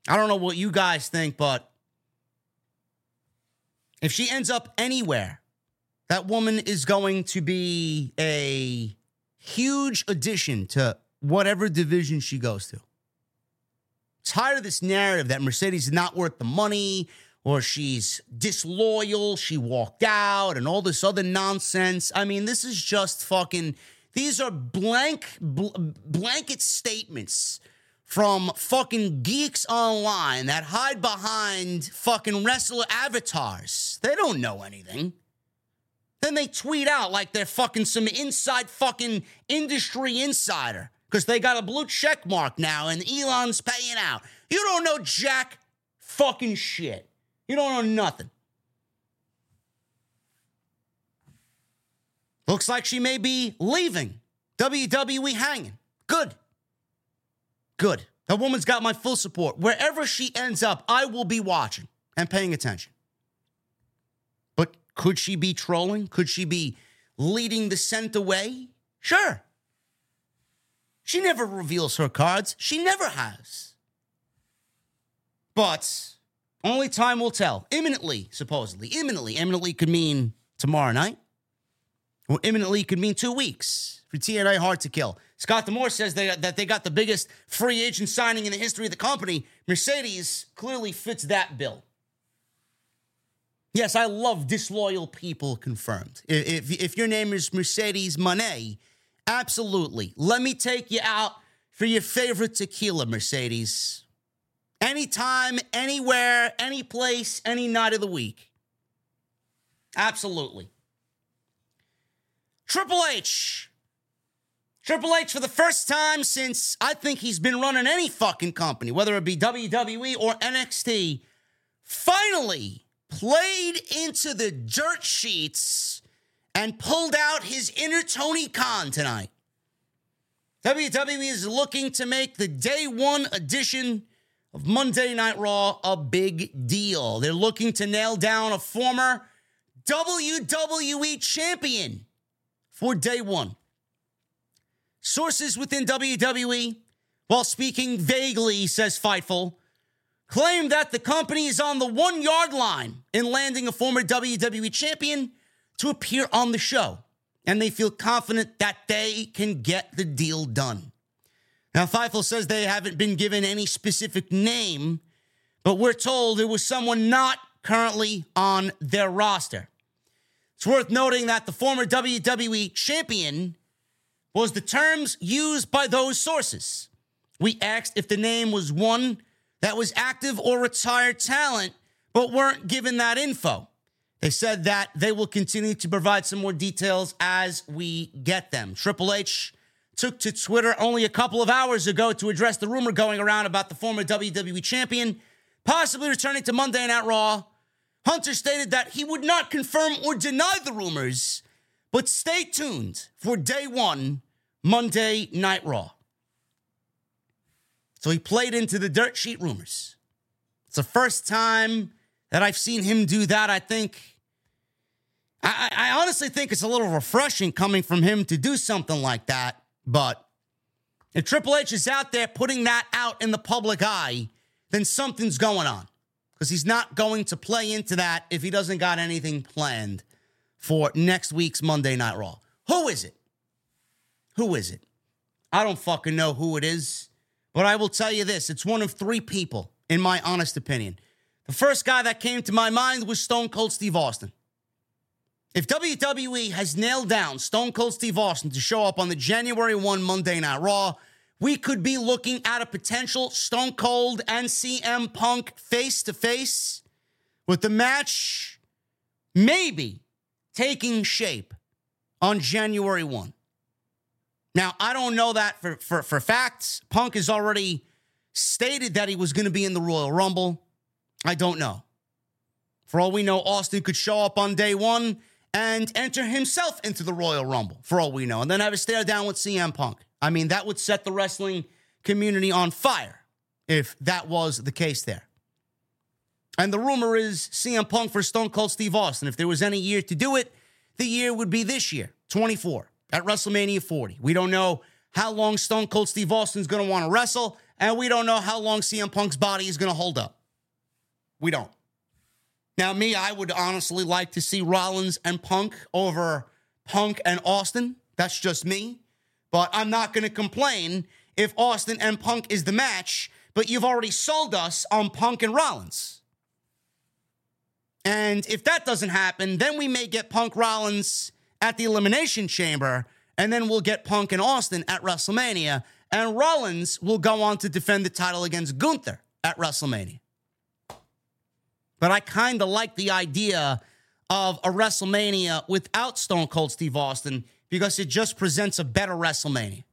I don't know what you guys think, but if she ends up anywhere, that woman is going to be a huge addition to whatever division she goes to. Tired of this narrative that Mercedes is not worth the money, or she's disloyal, she walked out, and all this other nonsense. I mean, this is just fucking, these are blank, bl- blanket statements from fucking geeks online that hide behind fucking wrestler avatars. They don't know anything. Then they tweet out like they're fucking some inside fucking industry insider, because they got a blue check mark now, and Elon's paying out. You don't know jack fucking shit. You don't know nothing. Looks like she may be leaving W W E hanging. Good. Good. That woman's got my full support. Wherever she ends up, I will be watching and paying attention. But could she be trolling? Could she be leading the scent away? Sure. She never reveals her cards. She never has. But only time will tell. Imminently, supposedly. Imminently. Imminently could mean tomorrow night. Or imminently could mean two weeks for T N A Hard to Kill. Scott D'Amore says they, that they got the biggest free agent signing in the history of the company. Mercedes clearly fits that bill. Yes, I love disloyal people, confirmed. If, if your name is Mercedes Moné, absolutely. Let me take you out for your favorite tequila, Mercedes. Anytime, anywhere, any place, any night of the week. Absolutely. Triple H. Triple H, for the first time since I think he's been running any fucking company, whether it be W W E or N X T, finally played into the dirt sheets and pulled out his inner Tony Khan tonight. W W E is looking to make the day one edition of Monday Night Raw a big deal. They're looking to nail down a former W W E champion for day one. Sources within W W E, while speaking vaguely, says Fightful, claim that the company is on the one-yard line in landing a former W W E champion to appear on the show, and they feel confident that they can get the deal done. Now, Fightful says they haven't been given any specific name, but we're told it was someone not currently on their roster. It's worth noting that the former W W E champion was the terms used by those sources. We asked if the name was one that was active or retired talent, but weren't given that info. They said that they will continue to provide some more details as we get them. Triple H took to Twitter only a couple of hours ago to address the rumor going around about the former W W E champion possibly returning to Monday Night Raw. Hunter stated that he would not confirm or deny the rumors, but stay tuned for day one, Monday Night Raw. So he played into the dirt sheet rumors. It's the first time that I've seen him do that. I think I, I honestly think it's a little refreshing coming from him to do something like that. But if Triple H is out there putting that out in the public eye, then something's going on, because he's not going to play into that if he doesn't got anything planned for next week's Monday Night Raw. Who is it? Who is it? I don't fucking know who it is, but I will tell you this. It's one of three people, in my honest opinion. The first guy that came to my mind was Stone Cold Steve Austin. If W W E has nailed down Stone Cold Steve Austin to show up on the January first Monday Night Raw, we could be looking at a potential Stone Cold and C M Punk face-to-face, with the match maybe taking shape on January first. Now, I don't know that for, for, for facts. Punk has already stated that he was going to be in the Royal Rumble. I don't know. For all we know, Austin could show up on day one and enter himself into the Royal Rumble, for all we know, and then have a stare down with C M Punk. I mean, that would set the wrestling community on fire if that was the case there. And the rumor is C M Punk for Stone Cold Steve Austin. If there was any year to do it, the year would be this year, twenty-four, at WrestleMania forty. We don't know how long Stone Cold Steve Austin's going to want to wrestle, and we don't know how long C M Punk's body is going to hold up. We don't. Now, me, I would honestly like to see Rollins and Punk over Punk and Austin. That's just me. But I'm not going to complain if Austin and Punk is the match, but you've already sold us on Punk and Rollins. And if that doesn't happen, then we may get Punk Rollins at the Elimination Chamber, and then we'll get Punk and Austin at WrestleMania, and Rollins will go on to defend the title against Gunther at WrestleMania. But I kind of like the idea of a WrestleMania without Stone Cold Steve Austin because it just presents a better WrestleMania.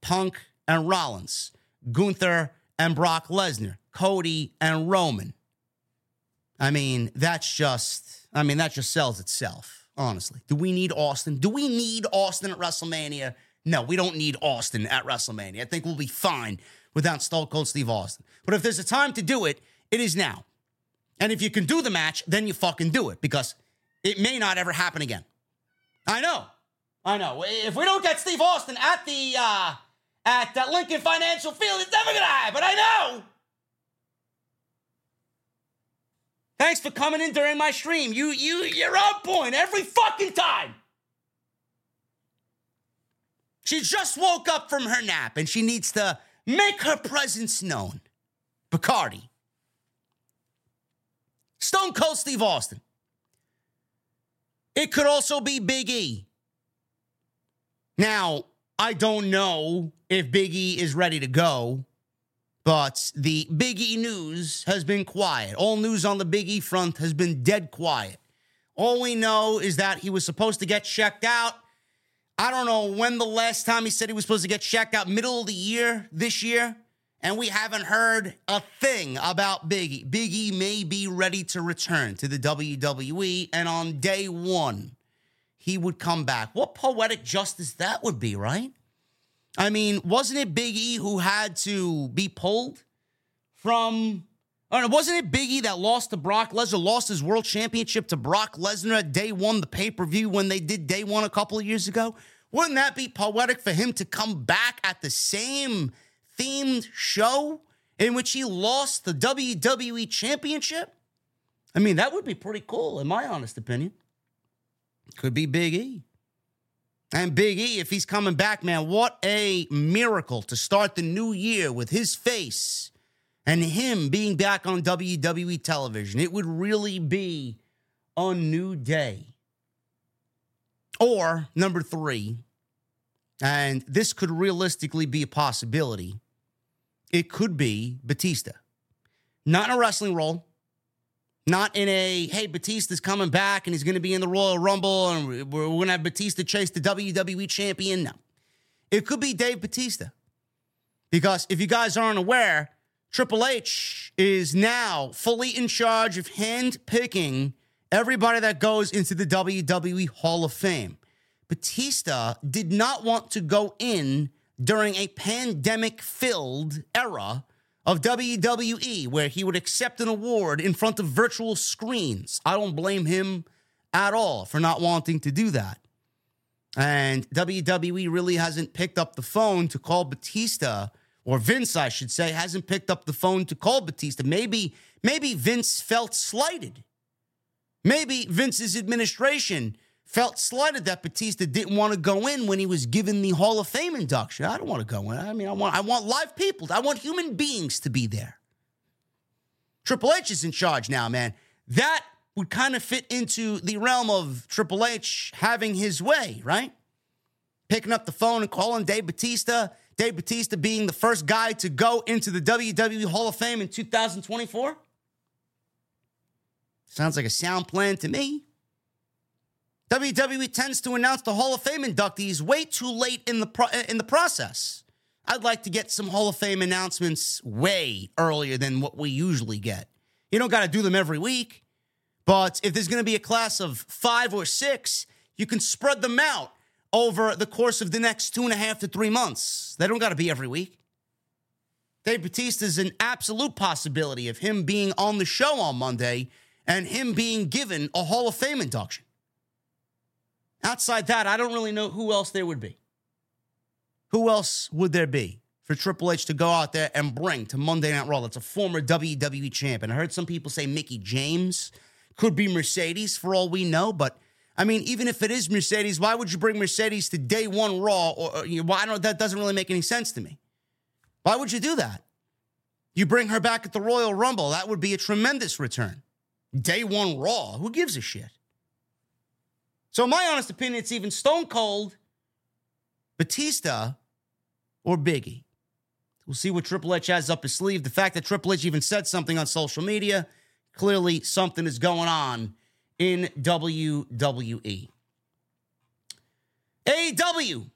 Punk and Rollins, Gunther and Brock Lesnar, Cody and Roman. I mean, that's just, I mean, that just sells itself, honestly. Do we need Austin? Do we need Austin at WrestleMania? No, we don't need Austin at WrestleMania. I think we'll be fine without Stone Cold Steve Austin. But if there's a time to do it, it is now. And if you can do the match, then you fucking do it because it may not ever happen again. I know. I know. If we don't get Steve Austin at the uh, at uh, Lincoln Financial Field, it's never going to happen. But I know. Thanks for coming in during my stream. You, you, you're on point every fucking time. She just woke up from her nap and she needs to make her presence known. Bacardi. Stone Cold Steve Austin. It could also be Big E. Now, I don't know if Big E is ready to go, but the Big E news has been quiet. All news on the Big E front has been dead quiet. All we know is that he was supposed to get checked out. I don't know when the last time he said he was supposed to get checked out, middle of the year this year. And we haven't heard a thing about Big E. Big E may be ready to return to the W W E, and on day one, he would come back. What poetic justice that would be, right? I mean, wasn't it Big E who had to be pulled from... Or wasn't it Big E that lost to Brock Lesnar, lost his world championship to Brock Lesnar at day one, the pay-per-view when they did day one a couple of years ago? Wouldn't that be poetic for him to come back at the same themed show in which he lost the W W E Championship? I mean, that would be pretty cool, in my honest opinion. Could be Big E. And Big E, if he's coming back, man, what a miracle to start the new year with his face and him being back on W W E television. It would really be a new day. Or, number three, and this could realistically be a possibility, it could be Batista. Not in a wrestling role. Not in a, hey, Batista's coming back and he's going to be in the Royal Rumble and we're going to have Batista chase the W W E champion. No. It could be Dave Batista. Because if you guys aren't aware, Triple H is now fully in charge of hand-picking everybody that goes into the W W E Hall of Fame. Batista did not want to go in during a pandemic-filled era of W W E where he would accept an award in front of virtual screens. I don't blame him at all for not wanting to do that. And W W E really hasn't picked up the phone to call Batista, or Vince, I should say, hasn't picked up the phone to call Batista. Maybe, maybe Vince felt slighted. Maybe Vince's administration felt slighted that Batista didn't want to go in when he was given the Hall of Fame induction. I don't want to go in. I mean, I want I want live people. I want human beings to be there. Triple H is in charge now, man. That would kind of fit into the realm of Triple H having his way, right? Picking up the phone and calling Dave Batista. Dave Batista being the first guy to go into the W W E Hall of Fame in two thousand twenty-four. Sounds like a sound plan to me. W W E tends to announce the Hall of Fame inductees way too late in the pro- in the process. I'd like to get some Hall of Fame announcements way earlier than what we usually get. You don't got to do them every week, but if there's going to be a class of five or six, you can spread them out over the course of the next two and a half to three months. They don't got to be every week. Dave Bautista's an absolute possibility of him being on the show on Monday and him being given a Hall of Fame induction. Outside that, I don't really know who else there would be. Who else would there be for Triple H to go out there and bring to Monday Night Raw? That's a former W W E champion. I heard some people say Mickey James. Could be Mercedes for all we know, but I mean, even if it is Mercedes, why would you bring Mercedes to day one Raw? Or, or you know, I don't, that doesn't really make any sense to me. Why would you do that? You bring her back at the Royal Rumble. That would be a tremendous return. Day one Raw. Who gives a shit? So in my honest opinion, it's even Stone Cold, Batista, or Biggie. We'll see what Triple H has up his sleeve. The fact that Triple H even said something on social media, clearly something is going on in W W E. A E W.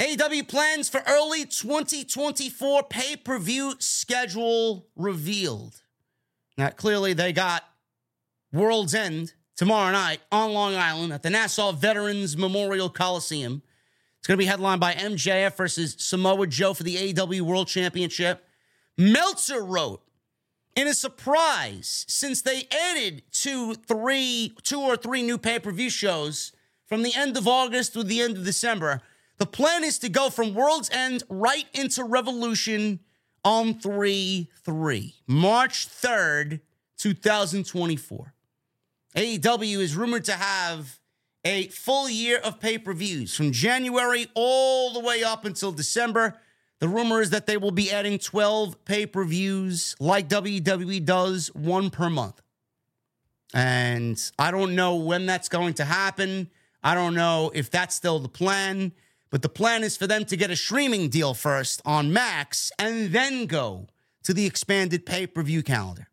A E W plans for early twenty twenty-four pay-per-view schedule revealed. Now, clearly, they got World's End tomorrow night on Long Island at the Nassau Veterans Memorial Coliseum. It's going to be headlined by M J F versus Samoa Joe for the A E W World Championship. Meltzer wrote, in a surprise, since they added two, three, two or three new pay-per-view shows from the end of August through the end of December, the plan is to go from World's End right into Revolution on three three, March third, twenty twenty-four. A E W is rumored to have a full year of pay-per-views from January all the way up until December. The rumor is that they will be adding twelve pay-per-views like W W E does, one per month. And I don't know when that's going to happen. I don't know if that's still the plan. But the plan is for them to get a streaming deal first on Max and then go to the expanded pay-per-view calendar.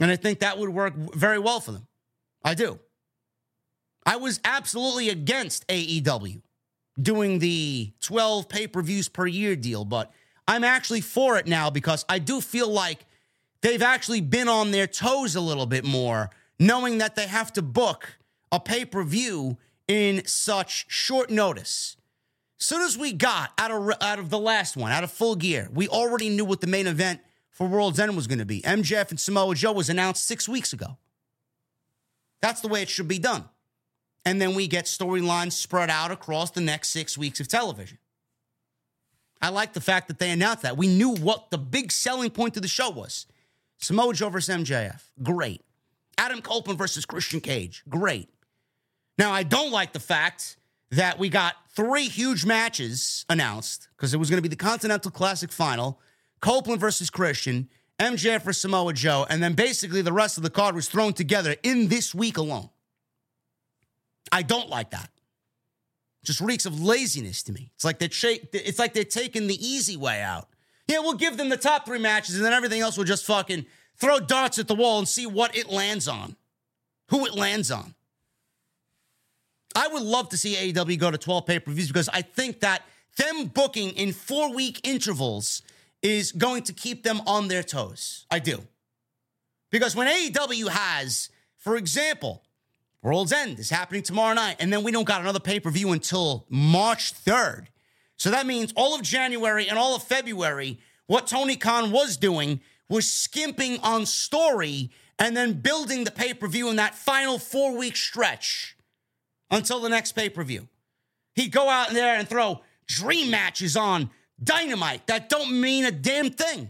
And I think that would work very well for them. I do. I was absolutely against A E W doing the twelve pay-per-views per year deal, but I'm actually for it now because I do feel like they've actually been on their toes a little bit more, knowing that they have to book a pay-per-view in such short notice. Soon as we got out of out of the last one, out of Full Gear, we already knew what the main event for World's End was going to be. M J F and Samoa Joe was announced six weeks ago. That's the way it should be done. And then we get storylines spread out across the next six weeks of television. I like the fact that they announced that. We knew what the big selling point of the show was. Samoa Joe versus M J F. Great. Adam Copeland versus Christian Cage. Great. Now, I don't like the fact that we got three huge matches announced because it was going to be the Continental Classic Final, Copeland versus Christian, M J F versus Samoa Joe, and then basically the rest of the card was thrown together in this week alone. I don't like that. It just reeks of laziness to me. It's like they're cha- it's like they're taking the easy way out. Yeah, we'll give them the top three matches, and then everything else will just fucking throw darts at the wall and see what it lands on, who it lands on. I would love to see A E W go to twelve pay-per-views because I think that them booking in four-week intervals is going to keep them on their toes. I do. Because when A E W has, for example, World's End is happening tomorrow night, and then we don't got another pay-per-view until March third. So that means all of January and all of February, what Tony Khan was doing was skimping on story and then building the pay-per-view in that final four-week stretch. Until the next pay-per-view. He'd go out there and throw dream matches on Dynamite that don't mean a damn thing.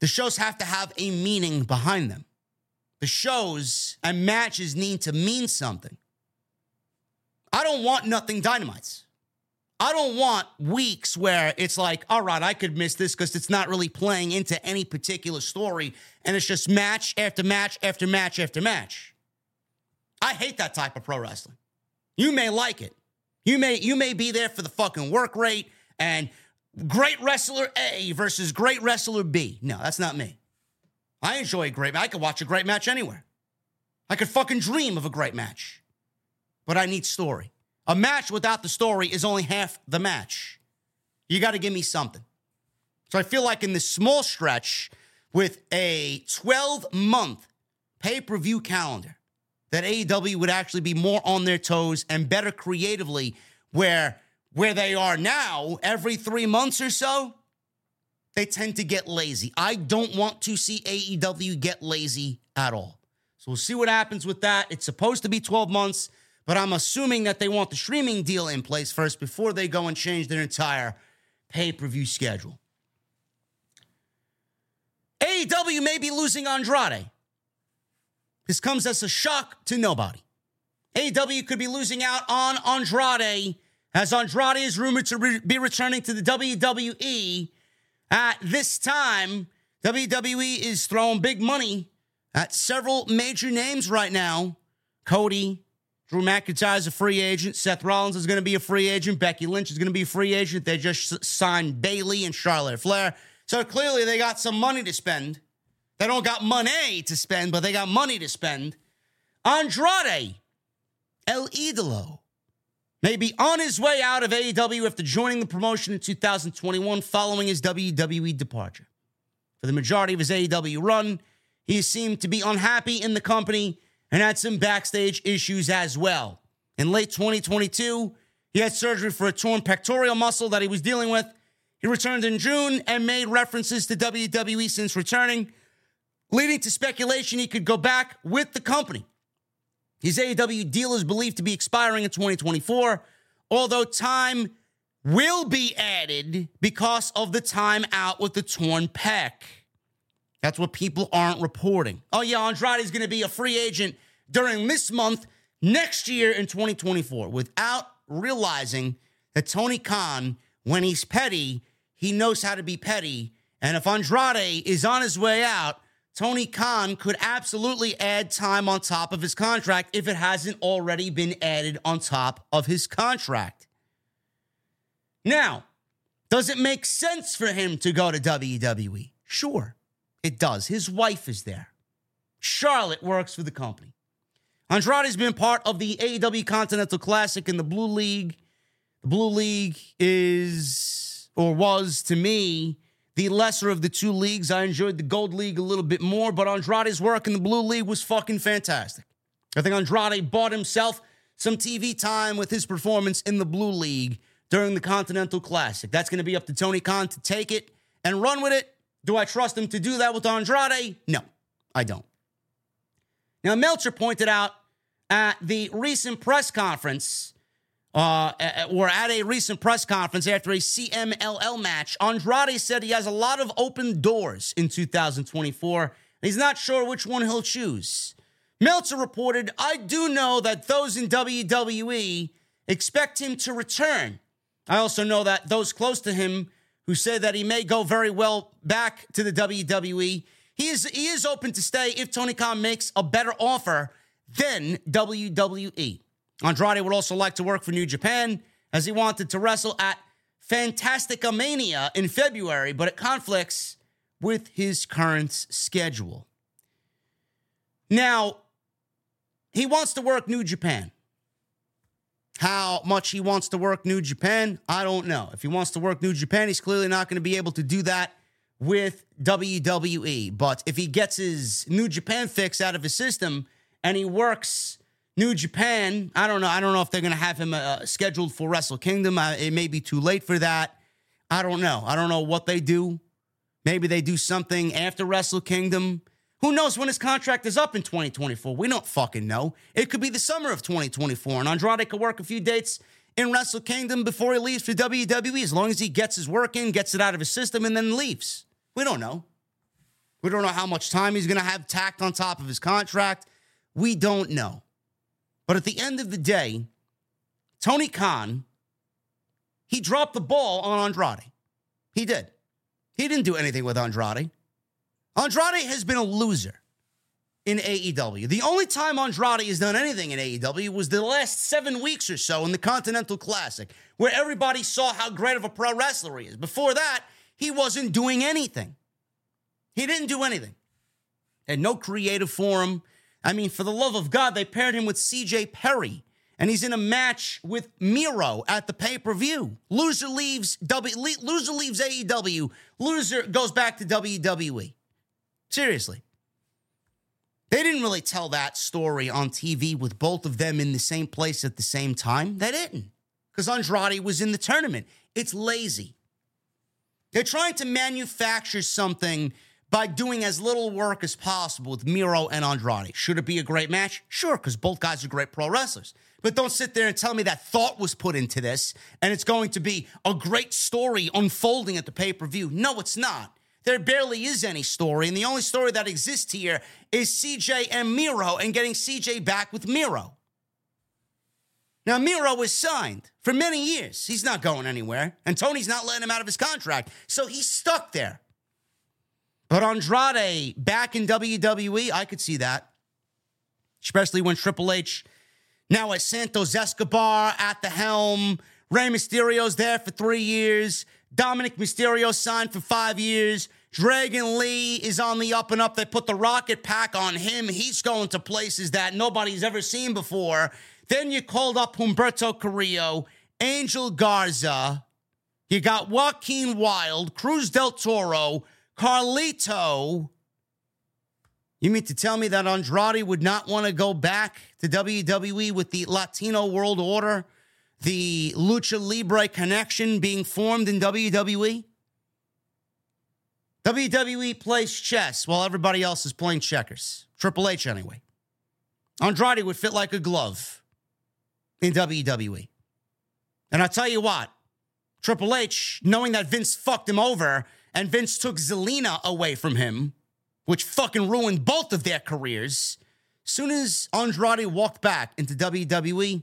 The shows have to have a meaning behind them. The shows and matches need to mean something. I don't want nothing Dynamites. I don't want weeks where it's like, all right, I could miss this because it's not really playing into any particular story, and it's just match after match after match after match. I hate that type of pro wrestling. You may like it. You may you may be there for the fucking work rate and great wrestler A versus great wrestler B. No, that's not me. I enjoy a great match. I could watch a great match anywhere. I could fucking dream of a great match. but I need story. A match without the story is only half the match. You got to give me something. So I feel like in this small stretch with a twelve-month pay-per-view calendar, that A E W would actually be more on their toes and better creatively where, where they are now, every three months or so, they tend to get lazy. I don't want to see A E W get lazy at all. So we'll see what happens with that. It's supposed to be twelve months, but I'm assuming that they want the streaming deal in place first before they go and change their entire pay-per-view schedule. A E W may be losing Andrade. This comes as a shock to nobody. A E W could be losing out on Andrade, as Andrade is rumored to re- be returning to the W W E. At this time, W W E is throwing big money at several major names right now. Cody, Drew McIntyre is a free agent. Seth Rollins is going to be a free agent. Becky Lynch is going to be a free agent. They just signed Bayley and Charlotte Flair. So clearly they got some money to spend. They don't got money to spend, but they got money to spend. Andrade, El Idolo, may be on his way out of A E W after joining the promotion in two thousand twenty-one following his W W E departure. For the majority of his A E W run, he seemed to be unhappy in the company and had some backstage issues as well. In late twenty twenty-two, he had surgery for a torn pectoral muscle that he was dealing with. He returned in June and made references to W W E since returning, leading to speculation he could go back with the company. His A E W deal is believed to be expiring in twenty twenty-four, although time will be added because of the time out with the torn pec. That's what people aren't reporting. Oh yeah, Andrade's going to be a free agent during this month, next year in twenty twenty-four, without realizing that Tony Khan, when he's petty, he knows how to be petty. And if Andrade is on his way out, Tony Khan could absolutely add time on top of his contract if it hasn't already been added on top of his contract. Now, does it make sense for him to go to W W E? Sure, it does. His wife is there. Charlotte works for the company. Andrade's been part of the A E W Continental Classic in the Blue League. The Blue League is, or was to me, the lesser of the two leagues. I enjoyed the Gold League a little bit more, but Andrade's work in the Blue League was fucking fantastic. I think Andrade bought himself some T V time with his performance in the Blue League during the Continental Classic. That's going to be up to Tony Khan to take it and run with it. Do I trust him to do that with Andrade? No, I don't. Now, Meltzer pointed out at the recent press conference Uh, or at a recent press conference after a C M L L match, Andrade said he has a lot of open doors in two thousand twenty-four, and he's not sure which one he'll choose. Meltzer reported, "I do know that those in W W E expect him to return. I also know that those close to him who say that he may go very well back to the W W E, he is, he is open to stay if Tony Khan makes a better offer than W W E. Andrade would also like to work for New Japan, as he wanted to wrestle at Fantastica Mania in February, but it conflicts with his current schedule." Now, he wants to work New Japan. How much he wants to work New Japan, I don't know. If he wants to work New Japan, he's clearly not going to be able to do that with W W E. But if he gets his New Japan fix out of his system and he works New Japan, I don't know. I don't know if they're going to have him uh, scheduled for Wrestle Kingdom. I, it may be too late for that. I don't know. I don't know what they do. Maybe they do something after Wrestle Kingdom. Who knows when his contract is up in twenty twenty-four? We don't fucking know. It could be the summer of twenty twenty-four, and Andrade could work a few dates in Wrestle Kingdom before he leaves for W W E, as long as he gets his work in, gets it out of his system, and then leaves. We don't know. We don't know how much time he's going to have tacked on top of his contract. We don't know. But at the end of the day, Tony Khan, he dropped the ball on Andrade. He did. He didn't do anything with Andrade. Andrade has been a loser in A E W. The only time Andrade has done anything in A E W was the last seven weeks or so in the Continental Classic, where everybody saw how great of a pro wrestler he is. Before that, he wasn't doing anything. He didn't do anything. Had no creative for him. I mean, for the love of God, they paired him with C J Perry and he's in a match with Miro at the pay-per-view. Loser leaves W. Loser leaves A E W. Loser goes back to W W E. Seriously. They didn't really tell that story on T V with both of them in the same place at the same time. They didn't, because Andrade was in the tournament. It's lazy. They're trying to manufacture something by doing as little work as possible with Miro and Andrade. Should it be a great match? Sure, because both guys are great pro wrestlers. But don't sit there and tell me that thought was put into this and it's going to be a great story unfolding at the pay-per-view. No, it's not. There barely is any story, and the only story that exists here is C J and Miro and getting C J back with Miro. Now, Miro was signed for many years. He's not going anywhere, and Tony's not letting him out of his contract, so he's stuck there. But Andrade back in W W E, I could see that, especially when Triple H now has Santos Escobar at the helm. Rey Mysterio's there for three years. Dominic Mysterio signed for five years. Dragon Lee is on the up and up. They put the rocket pack on him. He's going to places that nobody's ever seen before. Then you called up Humberto Carrillo, Angel Garza. You got Joaquin Wilde, Cruz del Toro, Carlito. You mean to tell me that Andrade would not want to go back to W W E with the Latino World Order, the Lucha Libre connection being formed in W W E? W W E plays chess while everybody else is playing checkers. Triple H, anyway. Andrade would fit like a glove in W W E. And I tell you what, Triple H, knowing that Vince fucked him over and Vince took Zelina away from him, which fucking ruined both of their careers, soon as Andrade walked back into W W E,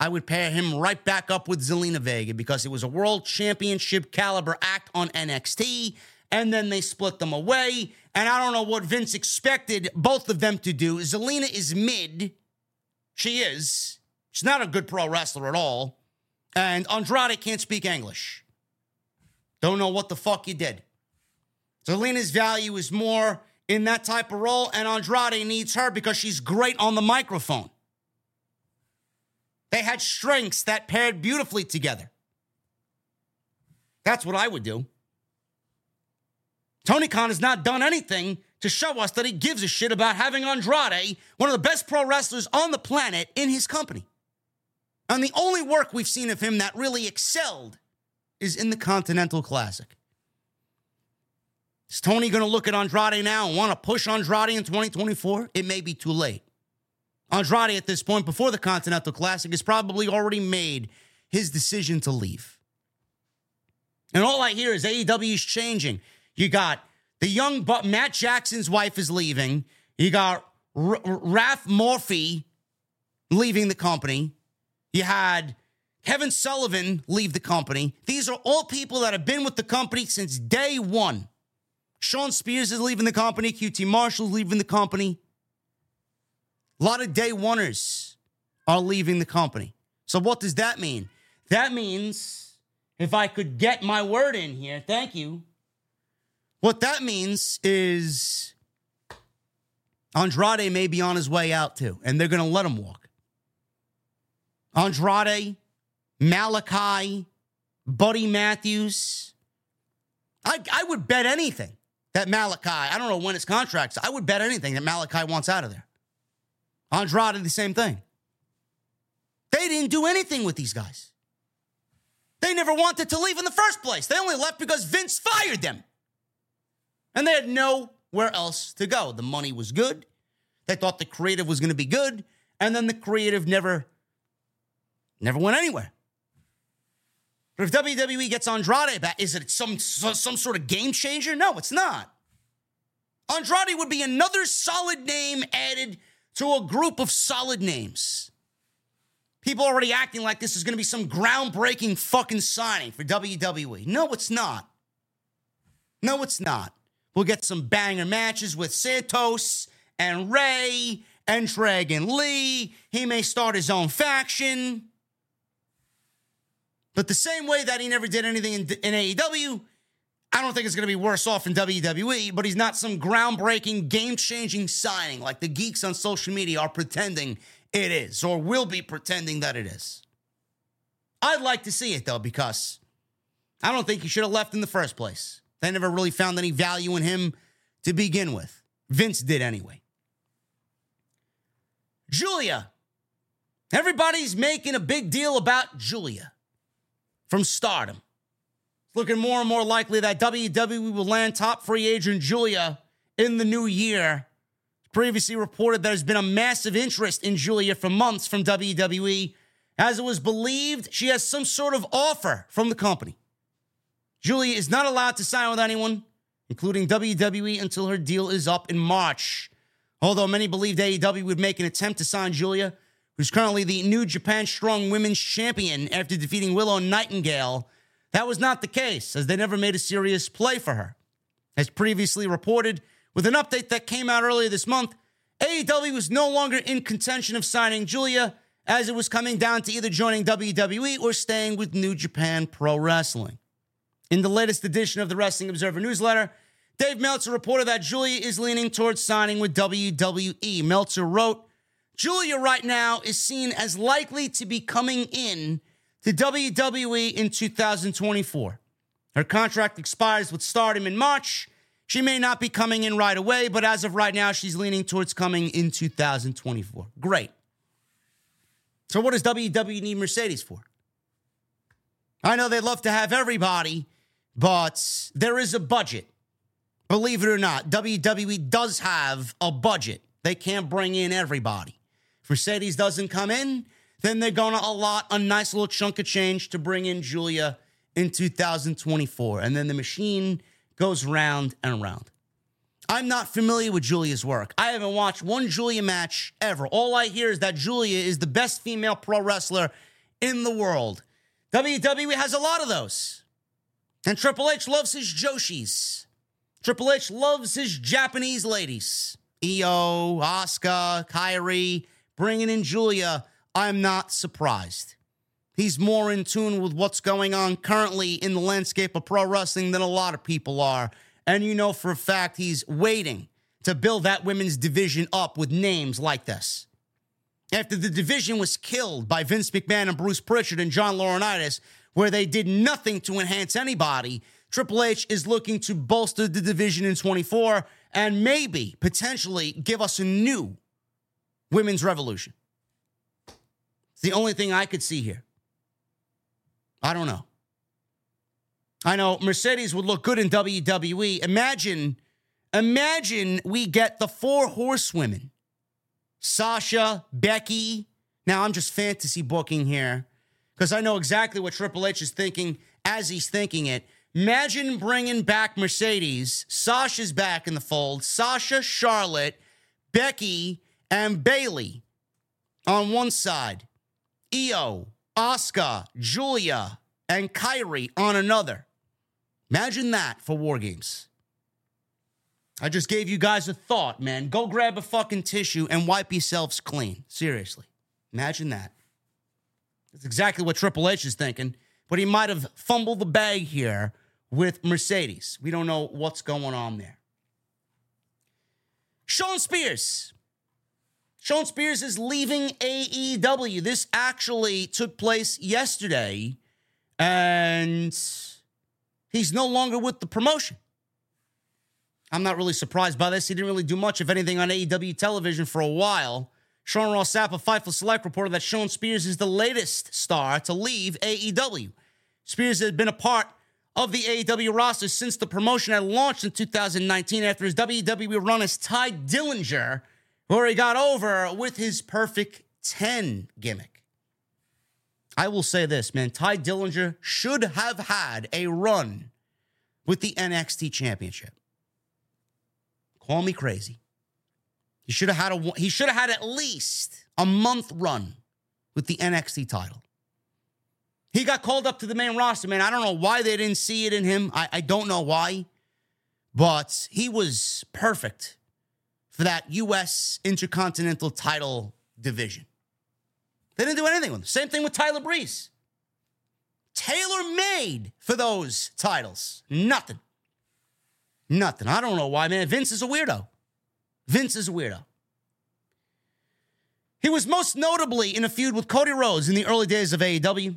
I would pair him right back up with Zelina Vega, because it was a world championship caliber act on N X T, and then they split them away, and I don't know what Vince expected both of them to do. Zelina is mid. She is. She's not a good pro wrestler at all, and Andrade can't speak English. Don't know what the fuck you did. Zelina's value is more in that type of role, and Andrade needs her because she's great on the microphone. They had strengths that paired beautifully together. That's what I would do. Tony Khan has not done anything to show us that he gives a shit about having Andrade, one of the best pro wrestlers on the planet, in his company. And the only work we've seen of him that really excelled is in the Continental Classic. Is Tony going to look at Andrade now and want to push Andrade in twenty twenty-four? It may be too late. Andrade, at this point, before the Continental Classic, has probably already made his decision to leave. And all I hear is A E W is changing. You got the young, but Matt Jackson's wife is leaving. You got R- R- Raph Morphy leaving the company. You had Kevin Sullivan leave the company. These are all people that have been with the company since day one. Sean Spears is leaving the company. Q T Marshall is leaving the company. A lot of day oneers are leaving the company. So what does that mean? That means, if I could get my word in here, thank you. What that means is Andrade may be on his way out too, and they're going to let him walk. Andrade, Malachi, Buddy Matthews. I, I would bet anything that Malachi, I don't know when his contract's, I would bet anything that Malachi wants out of there. Andrade, the same thing. They didn't do anything with these guys. They never wanted to leave in the first place. They only left because Vince fired them. And they had nowhere else to go. The money was good. They thought the creative was going to be good. And then the creative never, never went anywhere. But if W W E gets Andrade back, is it some, some sort of game changer? No, it's not. Andrade would be another solid name added to a group of solid names. People are already acting like this is going to be some groundbreaking fucking signing for W W E. No, it's not. No, it's not. We'll get some banger matches with Santos and Rey and Dragon Lee. He may start his own faction. But the same way that he never did anything in, in A E W, I don't think it's going to be worse off in W W E, but he's not some groundbreaking, game-changing signing like the geeks on social media are pretending it is, or will be pretending that it is. I'd like to see it, though, because I don't think he should have left in the first place. They never really found any value in him to begin with. Vince did anyway. Giulia. Everybody's making a big deal about Giulia from Stardom. It's looking more and more likely that W W E will land top free agent Giulia in the new year. Previously reported there's been a massive interest in Giulia for months from W W E, as it was believed she has some sort of offer from the company. Giulia is not allowed to sign with anyone, including W W E, until her deal is up in March. Although many believed A E W would make an attempt to sign Giulia, who's currently the New Japan Strong Women's Champion after defeating Willow Nightingale, that was not the case, as they never made a serious play for her. As previously reported, with an update that came out earlier this month, A E W was no longer in contention of signing Giulia, as it was coming down to either joining W W E or staying with New Japan Pro Wrestling. In the latest edition of the Wrestling Observer newsletter, Dave Meltzer reported that Giulia is leaning towards signing with W W E. Meltzer wrote, Giulia right now is seen as likely to be coming in to W W E in two thousand twenty-four. Her contract expires with Stardom in March. She may not be coming in right away, but as of right now, she's leaning towards coming in two thousand twenty-four. Great. So what does W W E need Mercedes for? I know they love to have everybody, but there is a budget. Believe it or not, W W E does have a budget. They can't bring in everybody. If Mercedes doesn't come in, then they're going to allot a nice little chunk of change to bring in Giulia in two thousand twenty-four. And then the machine goes round and round. I'm not familiar with Giulia's work. I haven't watched one Giulia match ever. All I hear is that Giulia is the best female pro wrestler in the world. W W E has a lot of those. And Triple H loves his Joshis. Triple H loves his Japanese ladies. Io, Asuka, Kairi, bringing in Giulia, I'm not surprised. He's more in tune with what's going on currently in the landscape of pro wrestling than a lot of people are. And you know for a fact he's waiting to build that women's division up with names like this. After the division was killed by Vince McMahon and Bruce Prichard and John Laurinaitis, where they did nothing to enhance anybody, Triple H is looking to bolster the division in twenty-four and maybe, potentially, give us a new women's revolution. It's the only thing I could see here. I don't know. I know Mercedes would look good in W W E. Imagine, imagine we get the four horsewomen. Sasha, Becky. Now, I'm just fantasy booking here because I know exactly what Triple H is thinking as he's thinking it. Imagine bringing back Mercedes. Sasha's back in the fold. Sasha, Charlotte, Becky, and Bayley on one side. Io, Asuka, Giulia, and Kairi on another. Imagine that for War Games. I just gave you guys a thought, man. Go grab a fucking tissue and wipe yourselves clean. Seriously. Imagine that. That's exactly what Triple H is thinking, but he might have fumbled the bag here with Mercedes. We don't know what's going on there. Shawn Spears. Shawn Spears is leaving A E W. This actually took place yesterday, and he's no longer with the promotion. I'm not really surprised by this. He didn't really do much, if anything, on A E W television for a while. Sean Ross Sapp of Fightful Select reported that Shawn Spears is the latest star to leave A E W. Spears has been a part of the A E W roster since the promotion had launched in two thousand nineteen after his W W E run as Ty Dillinger, where he got over with his perfect ten gimmick. I will say this, man. Ty Dillinger should have had a run with the N X T Championship. Call me crazy. He should have had a, he should have had at least a month run with the N X T title. He got called up to the main roster, man. I don't know why they didn't see it in him. I, I don't know why. But he was perfect for that U S Intercontinental title division. They didn't do anything with him. Same thing with Tyler Breeze. Tailor-made for those titles. Nothing. Nothing. I don't know why, man. Vince is a weirdo. Vince is a weirdo. He was most notably in a feud with Cody Rhodes in the early days of A E W,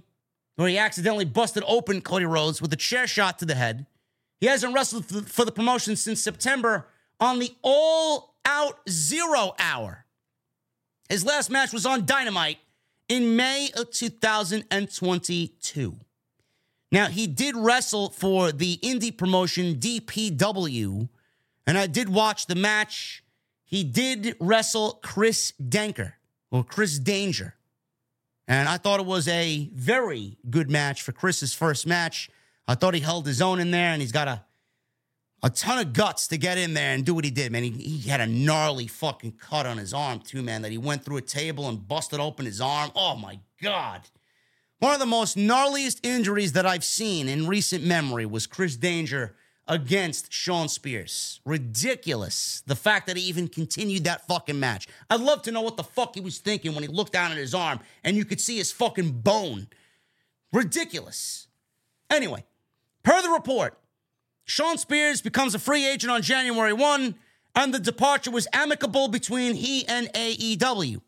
where he accidentally busted open Cody Rhodes with a chair shot to the head. He hasn't wrestled for the promotion since September on the All Out Zero Hour. His last match was on Dynamite in May of two thousand twenty-two. Now, he did wrestle for the indie promotion D P W, and I did watch the match. He did wrestle Chris Denker, or Chris Danger, and I thought it was a very good match for Chris's first match. I thought he held his own in there, and he's got a a ton of guts to get in there and do what he did, man. He, he had a gnarly fucking cut on his arm, too, man, that he went through a table and busted open his arm. Oh, my God. One of the most gnarliest injuries that I've seen in recent memory was Chris Danger against Shawn Spears. Ridiculous. The fact that he even continued that fucking match. I'd love to know what the fuck he was thinking when he looked down at his arm and you could see his fucking bone. Ridiculous. Anyway, per the report, Shawn Spears becomes a free agent on January first, and the departure was amicable between he and A E W.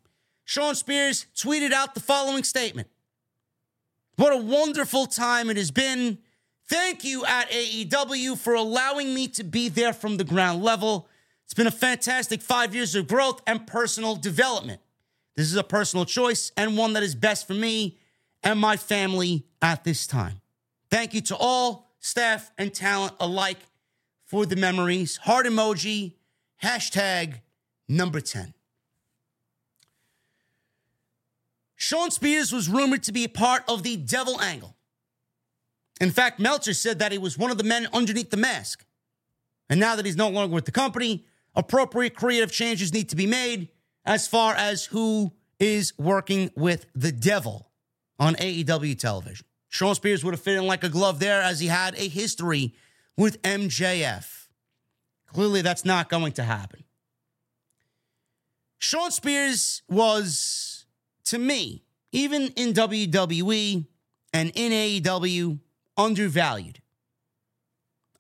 Shawn Spears tweeted out the following statement. What a wonderful time it has been. Thank you at A E W for allowing me to be there from the ground level. It's been a fantastic five years of growth and personal development. This is a personal choice and one that is best for me and my family at this time. Thank you to all, staff and talent alike, for the memories. Heart emoji, hashtag number ten. Shawn Spears was rumored to be a part of the Devil Angle. In fact, Meltzer said that he was one of the men underneath the mask. And now that he's no longer with the company, appropriate creative changes need to be made as far as who is working with the devil on A E W television. Shawn Spears would have fit in like a glove there, as he had a history with M J F. Clearly, that's not going to happen. Shawn Spears was, to me, even in W W E and in A E W, undervalued.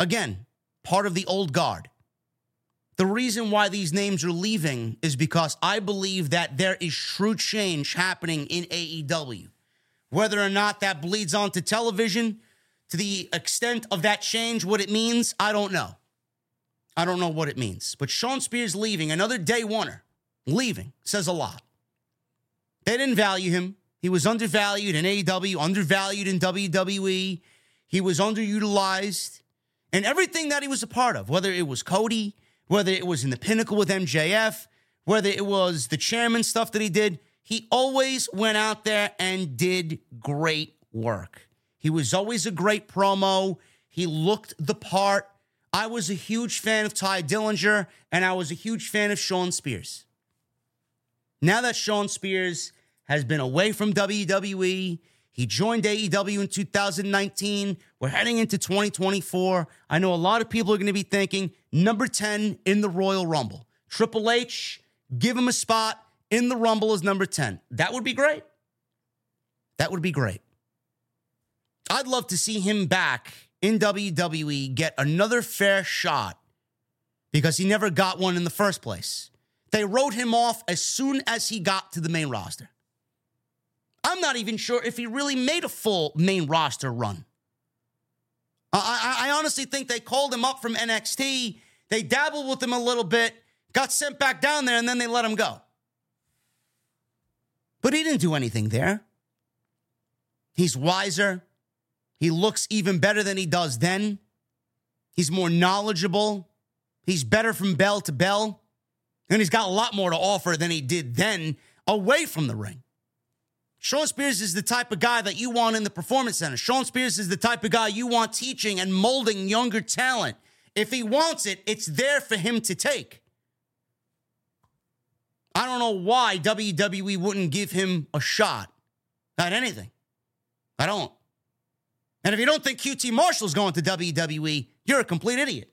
Again, part of the old guard. The reason why these names are leaving is because I believe that there is true change happening in A E W. Whether or not that bleeds onto television, to the extent of that change, what it means, I don't know. I don't know what it means. But Shawn Spears leaving, another day oneer, leaving, says a lot. They didn't value him. He was undervalued in A E W, undervalued in W W E. He was underutilized. And everything that he was a part of, whether it was Cody, whether it was in the Pinnacle with M J F, whether it was the chairman stuff that he did, he always went out there and did great work. He was always a great promo. He looked the part. I was a huge fan of Ty Dillinger, and I was a huge fan of Shawn Spears. Now that Shawn Spears has been away from W W E, he joined A E W in two thousand nineteen. We're heading into twenty twenty-four. I know a lot of people are going to be thinking, number ten in the Royal Rumble. Triple H, give him a spot in the Rumble as number ten. That would be great. That would be great. I'd love to see him back in W W E, get another fair shot, because he never got one in the first place. They wrote him off as soon as he got to the main roster. I'm not even sure if he really made a full main roster run. I, I, I honestly think they called him up from N X T. They dabbled with him a little bit, got sent back down there, and then they let him go. But he didn't do anything there. He's wiser. He looks even better than he does then. He's more knowledgeable. He's better from bell to bell. And he's got a lot more to offer than he did then away from the ring. Shawn Spears is the type of guy that you want in the Performance Center. Shawn Spears is the type of guy you want teaching and molding younger talent. If he wants it, it's there for him to take. I don't know why W W E wouldn't give him a shot at anything. I don't. And if you don't think Q T Marshall's going to W W E, you're a complete idiot.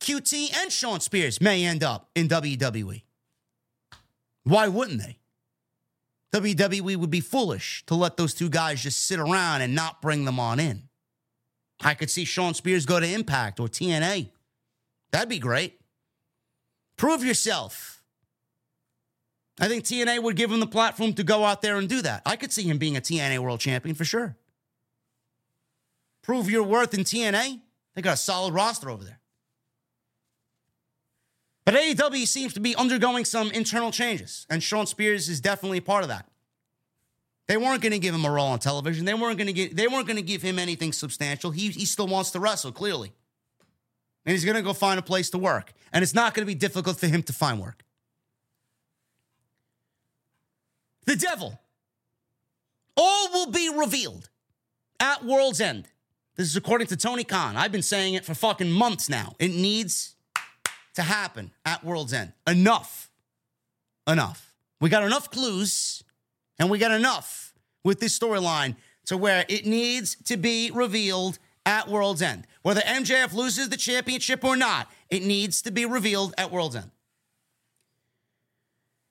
Q T and Shawn Spears may end up in W W E. Why wouldn't they? W W E would be foolish to let those two guys just sit around and not bring them on in. I could see Shawn Spears go to Impact or T N A. That'd be great. Prove yourself. I think T N A would give him the platform to go out there and do that. I could see him being a T N A world champion for sure. Prove your worth in T N A. They got a solid roster over there. But A E W seems to be undergoing some internal changes, and Sean Spears is definitely part of that. They weren't going to give him a role on television. They weren't going to get. They weren't going to give him anything substantial. He he still wants to wrestle, clearly. And he's going to go find a place to work. And it's not going to be difficult for him to find work. The devil. All will be revealed at World's End. This is according to Tony Khan. I've been saying it for fucking months now. It needs to happen at World's End. Enough. Enough. We got enough clues. And we got enough with this storyline to where it needs to be revealed at World's End. Whether M J F loses the championship or not, it needs to be revealed at World's End.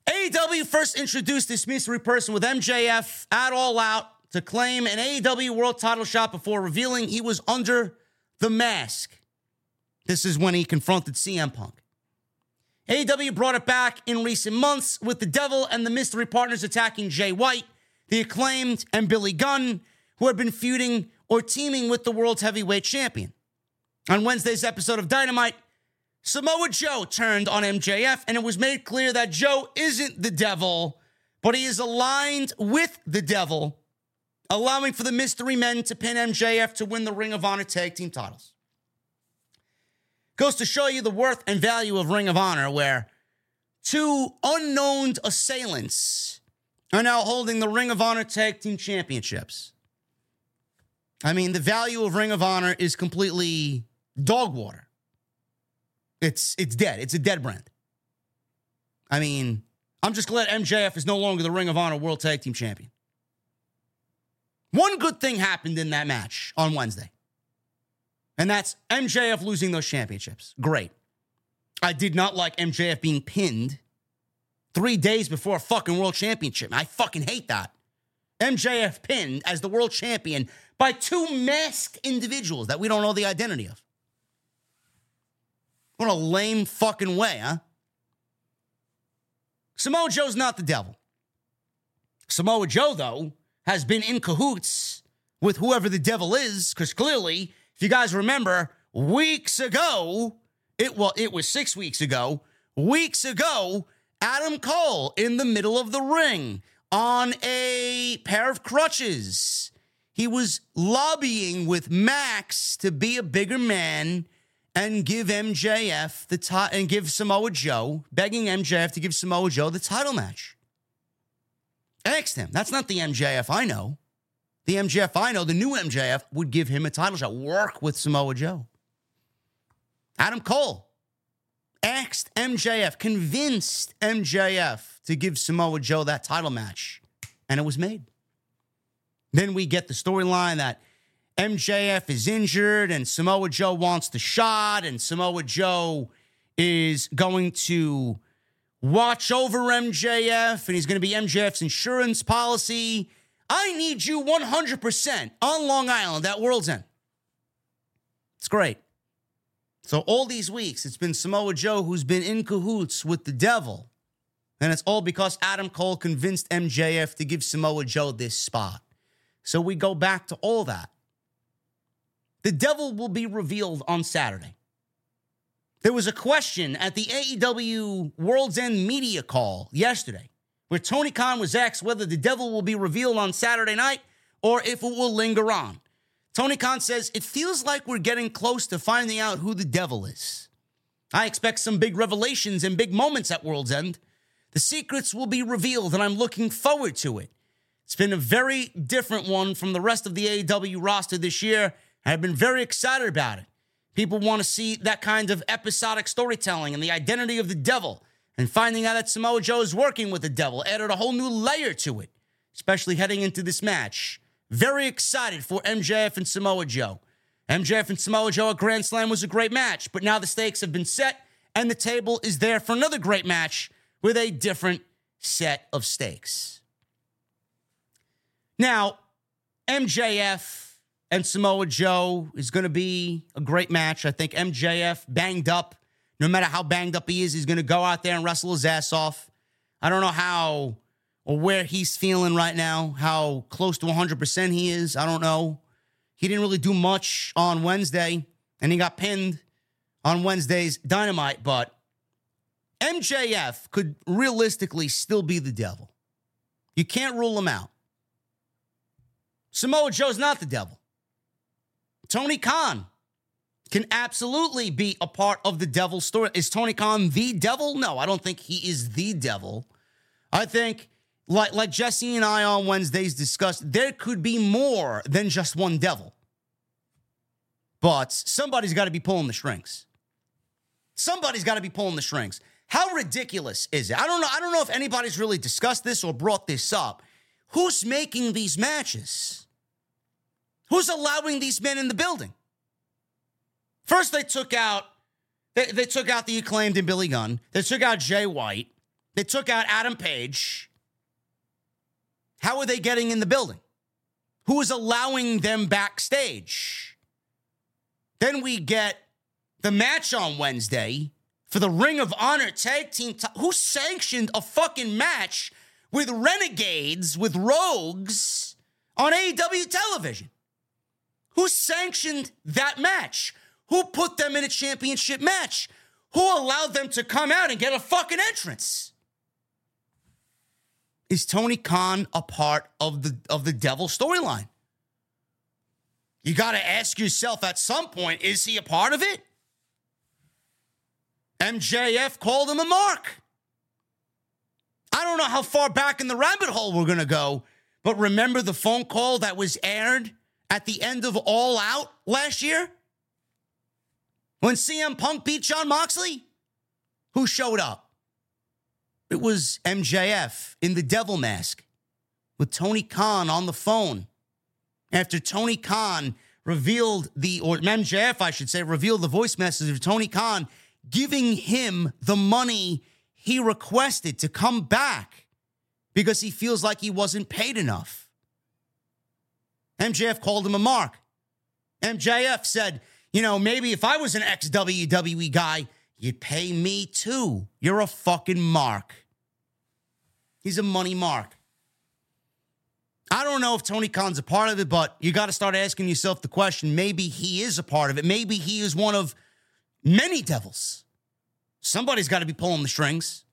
A E W first introduced this mystery person with M J F at All Out to claim an A E W world title shot before revealing he was under the mask. This is when he confronted C M Punk. A E W brought it back in recent months with the Devil and the mystery partners attacking Jay White, the Acclaimed, and Billy Gunn, who had been feuding or teaming with the world's heavyweight champion. On Wednesday's episode of Dynamite, Samoa Joe turned on M J F, and it was made clear that Joe isn't the Devil, but he is aligned with the Devil, allowing for the mystery men to pin M J F to win the Ring of Honor tag team titles. Goes to show you the worth and value of Ring of Honor, where two unknown assailants are now holding the Ring of Honor Tag Team Championships. I mean, the value of Ring of Honor is completely dog water. It's it's dead. It's a dead brand. I mean, I'm just glad M J F is no longer the Ring of Honor World Tag Team Champion. One good thing happened in that match on Wednesday. And that's M J F losing those championships. Great. I did not like M J F being pinned three days before a fucking world championship. I fucking hate that. M J F pinned as the world champion by two masked individuals that we don't know the identity of. What a lame fucking way, huh? Samoa Joe's not the devil. Samoa Joe, though, has been in cahoots with whoever the devil is, because clearly... If you guys remember, weeks ago, it well, it was six weeks ago, weeks ago, Adam Cole in the middle of the ring on a pair of crutches. He was lobbying with Max to be a bigger man and give M J F the ti- and give Samoa Joe, begging M J F to give Samoa Joe the title match. Asked him. That's not the M J F I know. The M J F I know, the new M J F, would give him a title shot. Work with Samoa Joe. Adam Cole asked M J F, convinced M J F to give Samoa Joe that title match, and it was made. Then we get the storyline that M J F is injured and Samoa Joe wants the shot, and Samoa Joe is going to watch over M J F, and he's going to be M J F's insurance policy. I need you one hundred percent on Long Island at World's End. It's great. So all these weeks, it's been Samoa Joe who's been in cahoots with the devil. And it's all because Adam Cole convinced M J F to give Samoa Joe this spot. So we go back to all that. The devil will be revealed on Saturday. There was a question at the A E W World's End media call yesterday, where Tony Khan was asked whether the devil will be revealed on Saturday night or if it will linger on. Tony Khan says, it feels like we're getting close to finding out who the devil is. I expect some big revelations and big moments at World's End. The secrets will be revealed, and I'm looking forward to it. It's been a very different one from the rest of the A E W roster this year, and I've been very excited about it. People want to see that kind of episodic storytelling and the identity of the devil. And finding out that Samoa Joe is working with the devil added a whole new layer to it, especially heading into this match. Very excited for M J F and Samoa Joe. M J F and Samoa Joe at Grand Slam was a great match, but now the stakes have been set, and the table is there for another great match with a different set of stakes. Now, M J F and Samoa Joe is going to be a great match. I think M J F banged up. No matter how banged up he is, he's going to go out there and wrestle his ass off. I don't know how or where he's feeling right now, how close to one hundred percent he is. I don't know. He didn't really do much on Wednesday, and he got pinned on Wednesday's Dynamite, but M J F could realistically still be the devil. You can't rule him out. Samoa Joe's not the devil. Tony Khan can absolutely be a part of the devil's story. Is Tony Khan the devil? No, I don't think he is the devil. I think, like, like Jesse and I on Wednesdays discussed, there could be more than just one devil. But somebody's got to be pulling the strings. Somebody's got to be pulling the strings. How ridiculous is it? I don't know. I don't know if anybody's really discussed this or brought this up. Who's making these matches? Who's allowing these men in the building? First, they took out they, they took out the Acclaimed and Billy Gunn. They took out Jay White. They took out Adam Page. How are they getting in the building? Who is allowing them backstage? Then we get the match on Wednesday for the Ring of Honor Tag Team. T- Who sanctioned a fucking match with renegades, with rogues on A E W television? Who sanctioned that match? Who put them in a championship match? Who allowed them to come out and get a fucking entrance? Is Tony Khan a part of the of the devil storyline? You got to ask yourself at some point, is he a part of it? M J F called him a mark. I don't know how far back in the rabbit hole we're going to go, but remember the phone call that was aired at the end of All Out last year? When C M Punk beat Jon Moxley? Who showed up? It was M J F in the devil mask with Tony Khan on the phone. After Tony Khan revealed the, or M J F, I should say, revealed the voice message of Tony Khan giving him the money he requested to come back because he feels like he wasn't paid enough. M J F called him a mark. M J F said, you know, maybe if I was an ex-W W E guy, you'd pay me too. You're a fucking mark. He's a money mark. I don't know if Tony Khan's a part of it, but you got to start asking yourself the question, maybe he is a part of it. Maybe he is one of many devils. Somebody's got to be pulling the strings.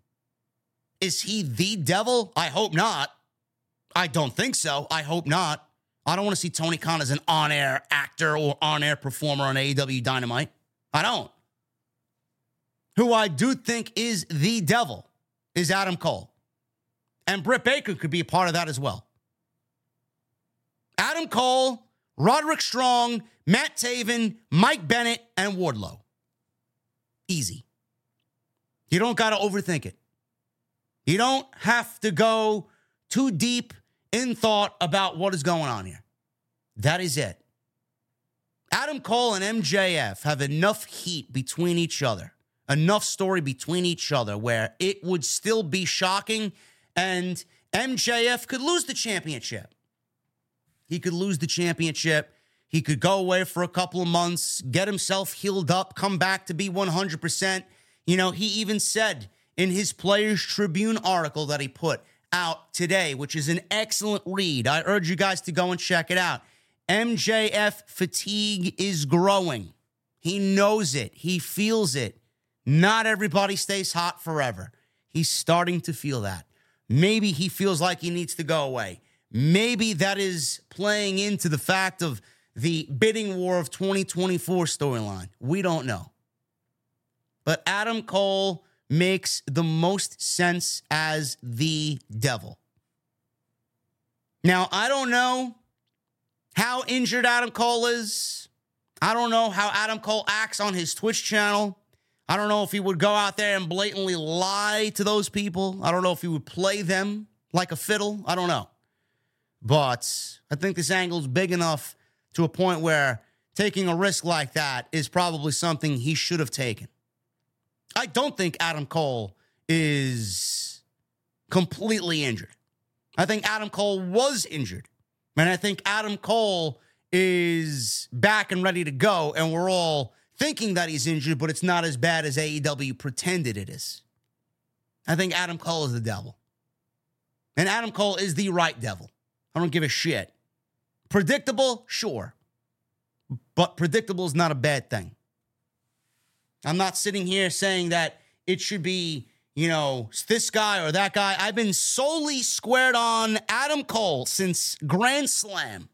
Is he the devil? I hope not. I don't think so. I hope not. I don't want to see Tony Khan as an on-air actor or on-air performer on A E W Dynamite. I don't. Who I do think is the devil is Adam Cole. And Britt Baker could be a part of that as well. Adam Cole, Roderick Strong, Matt Taven, Mike Bennett, and Wardlow. Easy. You don't got to overthink it. You don't have to go too deep in thought about what is going on here. That is it. Adam Cole and M J F have enough heat between each other, enough story between each other where it would still be shocking and M J F could lose the championship. He could lose the championship. He could go away for a couple of months, get himself healed up, come back to be one hundred percent. You know, he even said in his Players Tribune article that he put out today, which is an excellent read. I urge you guys to go and check it out. M J F fatigue is growing. He knows it. He feels it. Not everybody stays hot forever. He's starting to feel that. Maybe he feels like he needs to go away. Maybe that is playing into the fact of the bidding war of twenty twenty-four storyline. We don't know. But Adam Cole makes the most sense as the devil. Now, I don't know how injured Adam Cole is. I don't know how Adam Cole acts on his Twitch channel. I don't know if he would go out there and blatantly lie to those people. I don't know if he would play them like a fiddle. I don't know. But I think this angle's big enough to a point where taking a risk like that is probably something he should have taken. I don't think Adam Cole is completely injured. I think Adam Cole was injured. And I think Adam Cole is back and ready to go. And we're all thinking that he's injured, but it's not as bad as A E W pretended it is. I think Adam Cole is the devil. And Adam Cole is the right devil. I don't give a shit. Predictable, sure. But predictable is not a bad thing. I'm not sitting here saying that it should be, you know, this guy or that guy. I've been solely squared on Adam Cole since Grand Slam.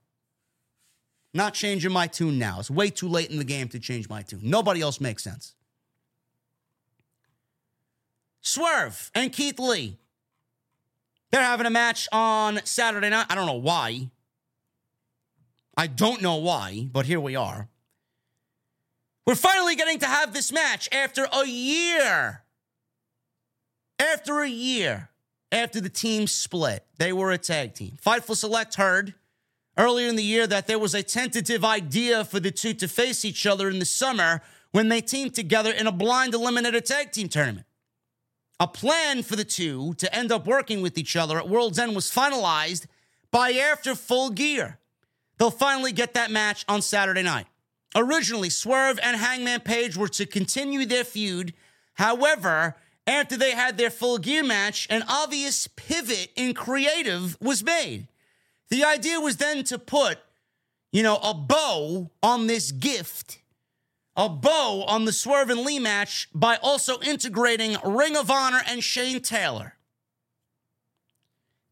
Not changing my tune now. It's way too late in the game to change my tune. Nobody else makes sense. Swerve and Keith Lee. They're having a match on Saturday night. I don't know why. I don't know why, but here we are. We're finally getting to have this match after a year. After a year. After the team split. They were a tag team. Fightful Select heard earlier in the year that there was a tentative idea for the two to face each other in the summer when they teamed together in a blind eliminator tag team tournament. A plan for the two to end up working with each other at World's End was finalized by after Full Gear. They'll finally get that match on Saturday night. Originally, Swerve and Hangman Page were to continue their feud. However, after they had their Full Gear match, an obvious pivot in creative was made. The idea was then to put, you know, a bow on this gift, a bow on the Swerve and Lee match by also integrating Ring of Honor and Shane Taylor.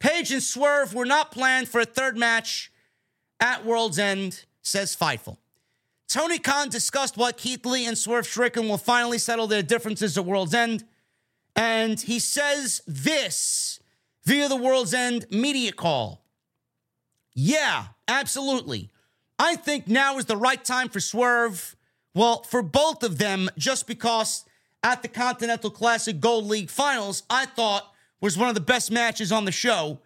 Page and Swerve were not planned for a third match at World's End, says Fightful. Tony Khan discussed what Keith Lee and Swerve Strickland will finally settle their differences at World's End, and he says this via the World's End media call. Yeah, absolutely. I think now is the right time for Swerve. Well, for both of them, just because at the Continental Classic Gold League Finals, I thought was one of the best matches on the show,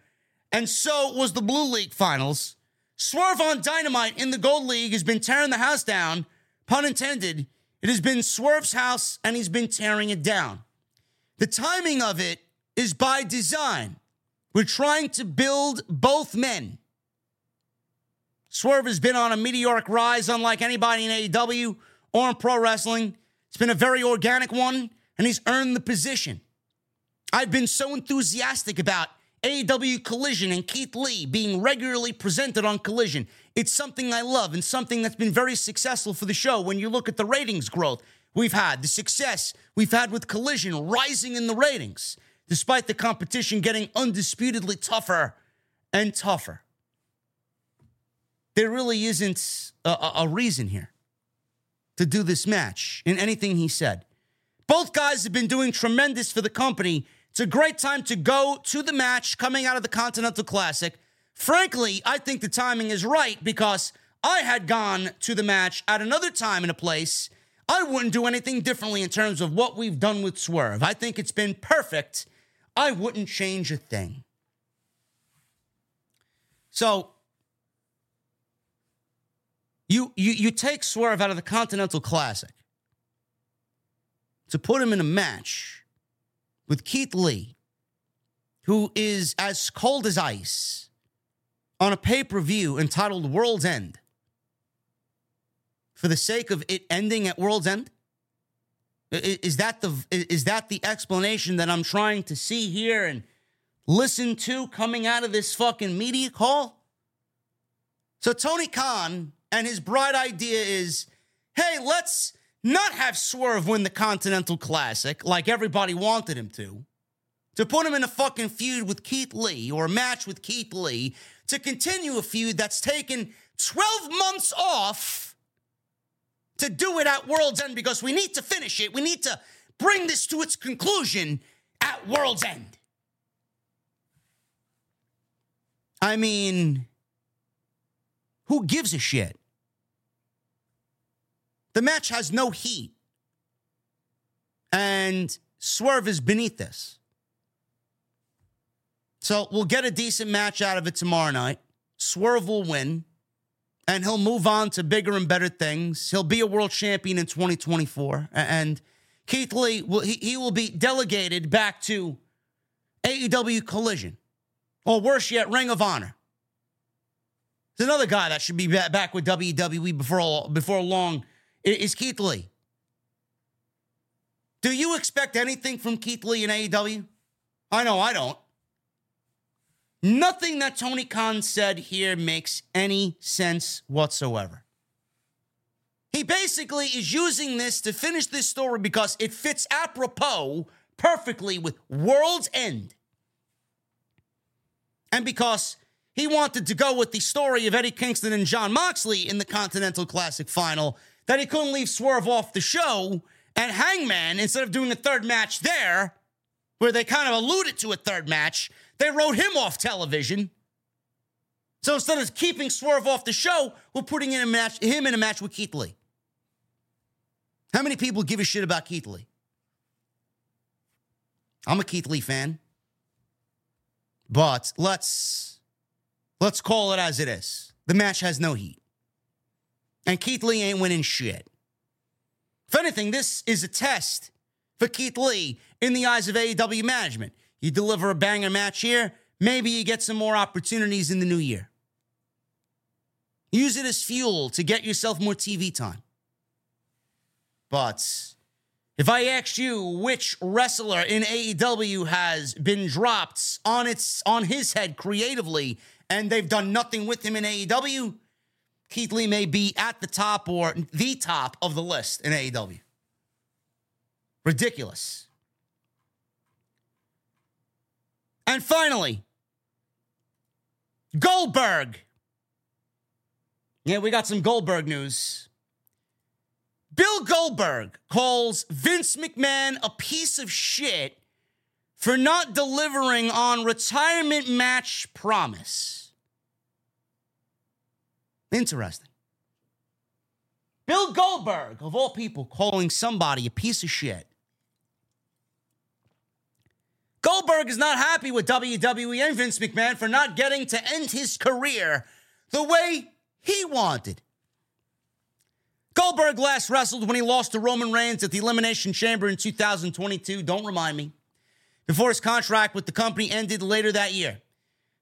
and so was the Blue League Finals. Swerve on Dynamite in the Gold League has been tearing the house down, pun intended. It has been Swerve's house, and he's been tearing it down. The timing of it is by design. We're trying to build both men. Swerve has been on a meteoric rise unlike anybody in A E W or in pro wrestling. It's been a very organic one, and he's earned the position. I've been so enthusiastic about A E W Collision and Keith Lee being regularly presented on Collision. It's something I love and something that's been very successful for the show when you look at the ratings growth we've had, the success we've had with Collision rising in the ratings, despite the competition getting undisputedly tougher and tougher. There really isn't a, a reason here to do this match in anything he said. Both guys have been doing tremendous for the company. It's a great time to go to the match coming out of the Continental Classic. Frankly, I think the timing is right because I had gone to the match at another time and a place. I wouldn't do anything differently in terms of what we've done with Swerve. I think it's been perfect. I wouldn't change a thing. So, You, you you take Swerve out of the Continental Classic to put him in a match with Keith Lee, who is as cold as ice, on a pay-per-view entitled World's End, for the sake of it ending at World's End? Is that the, is that the explanation that I'm trying to see here and listen to coming out of this fucking media call? So Tony Khan and his bright idea is, hey, let's not have Swerve win the Continental Classic like everybody wanted him to, to put him in a fucking feud with Keith Lee or a match with Keith Lee to continue a feud that's taken twelve months off to do it at World's End because we need to finish it. We need to bring this to its conclusion at World's End. I mean, who gives a shit? The match has no heat. And Swerve is beneath this. So we'll get a decent match out of it tomorrow night. Swerve will win. And he'll move on to bigger and better things. He'll be a world champion in twenty twenty-four. And Keith Lee, will, he, he will be delegated back to A E W Collision. Or worse yet, Ring of Honor. There's another guy that should be back with W W E before, before long. Is Keith Lee. Do you expect anything from Keith Lee in A E W? I know I don't. Nothing that Tony Khan said here makes any sense whatsoever. He basically is using this to finish this story because it fits apropos perfectly with World's End. And because he wanted to go with the story of Eddie Kingston and Jon Moxley in the Continental Classic Final, that he couldn't leave Swerve off the show, and Hangman, instead of doing a third match there, where they kind of alluded to a third match, they wrote him off television. So instead of keeping Swerve off the show, we're putting in a match, him in a match with Keith Lee. How many people give a shit about Keith Lee? I'm a Keith Lee fan. But let's, let's call it as it is. The match has no heat. And Keith Lee ain't winning shit. If anything, this is a test for Keith Lee in the eyes of A E W management. You deliver a banger match here, maybe you get some more opportunities in the new year. Use it as fuel to get yourself more T V time. But if I asked you which wrestler in A E W has been dropped on its on his head creatively and they've done nothing with him in A E W, Keith Lee may be at the top or the top of the list in A E W. Ridiculous. And finally, Goldberg. Yeah, we got some Goldberg news. Bill Goldberg calls Vince McMahon a piece of shit for not delivering on retirement match promise. Interesting. Bill Goldberg, of all people, calling somebody a piece of shit. Goldberg is not happy with W W E and Vince McMahon for not getting to end his career the way he wanted. Goldberg last wrestled when he lost to Roman Reigns at the Elimination Chamber in two thousand twenty-two. Don't remind me. Before his contract with the company ended later that year.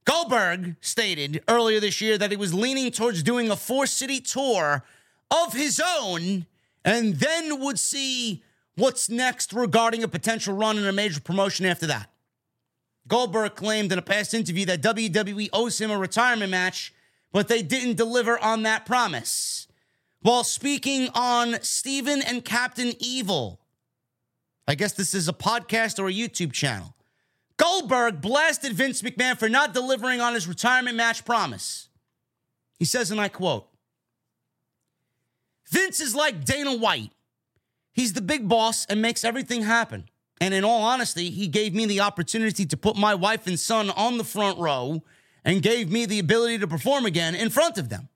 Goldberg stated earlier this year that he was leaning towards doing a four-city tour of his own and then would see what's next regarding a potential run in a major promotion after that. Goldberg claimed in a past interview that W W E owes him a retirement match, but they didn't deliver on that promise. While speaking on Steven and Captain Evil, I guess this is a podcast or a YouTube channel, Goldberg blasted Vince McMahon for not delivering on his retirement match promise. He says, and I quote, "Vince is like Dana White. He's the big boss and makes everything happen. And in all honesty, he gave me the opportunity to put my wife and son on the front row and gave me the ability to perform again in front of them."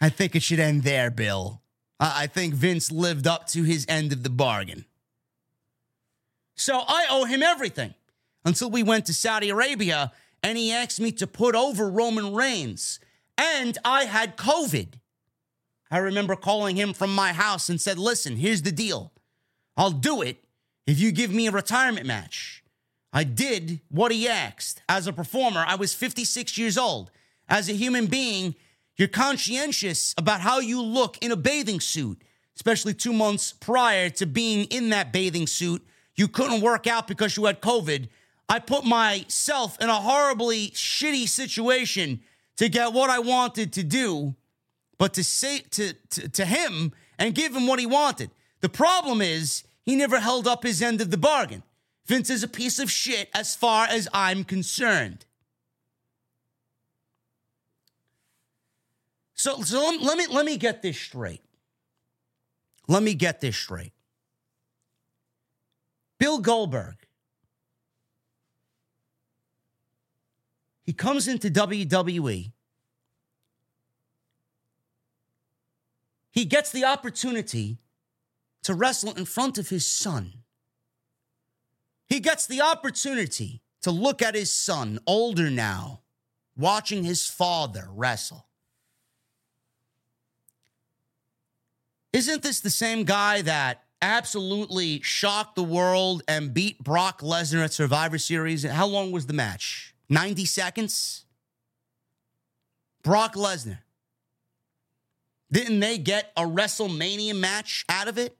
I think it should end there, Bill. I think Vince lived up to his end of the bargain. So I owe him everything until we went to Saudi Arabia and he asked me to put over Roman Reigns. And I had COVID. I remember calling him from my house and said, "Listen, here's the deal. I'll do it if you give me a retirement match." I did what he asked. As a performer, I was fifty-six years old. As a human being, you're conscientious about how you look in a bathing suit, especially two months prior to being in that bathing suit. You couldn't work out because you had COVID. I put myself in a horribly shitty situation to get what I wanted to do. But to say to, to, to him and give him what he wanted. The problem is he never held up his end of the bargain. Vince is a piece of shit as far as I'm concerned. So, so let, let me let me get this straight. Let me get this straight. Bill Goldberg. He comes into W W E. He gets the opportunity to wrestle in front of his son. He gets the opportunity to look at his son, older now, watching his father wrestle. Isn't this the same guy that absolutely shocked the world and beat Brock Lesnar at Survivor Series? How long was the match? ninety seconds? Brock Lesnar. Didn't they get a WrestleMania match out of it?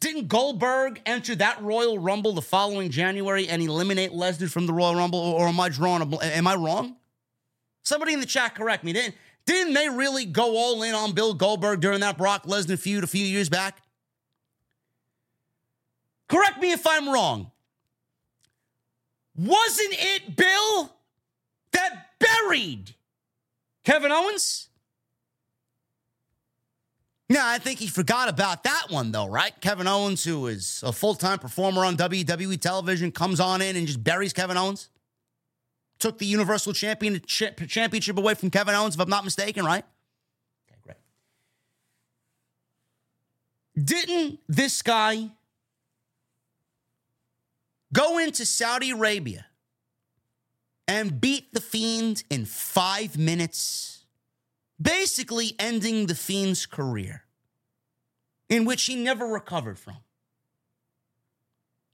Didn't Goldberg enter that Royal Rumble the following January and eliminate Lesnar from the Royal Rumble? Or, or am I drawing a, am I wrong? Somebody in the chat correct me. Didn't, didn't they really go all in on Bill Goldberg during that Brock Lesnar feud a few years back? Correct me if I'm wrong. Wasn't it Bill that buried Kevin Owens? No, I think he forgot about that one, though, right? Kevin Owens, who is a full-time performer on W W E television, comes on in and just buries Kevin Owens. Took the Universal Championship Championship away from Kevin Owens, if I'm not mistaken, right? Okay, great. Didn't this guy go into Saudi Arabia and beat The Fiend in five minutes? Basically ending The Fiend's career, in which he never recovered from.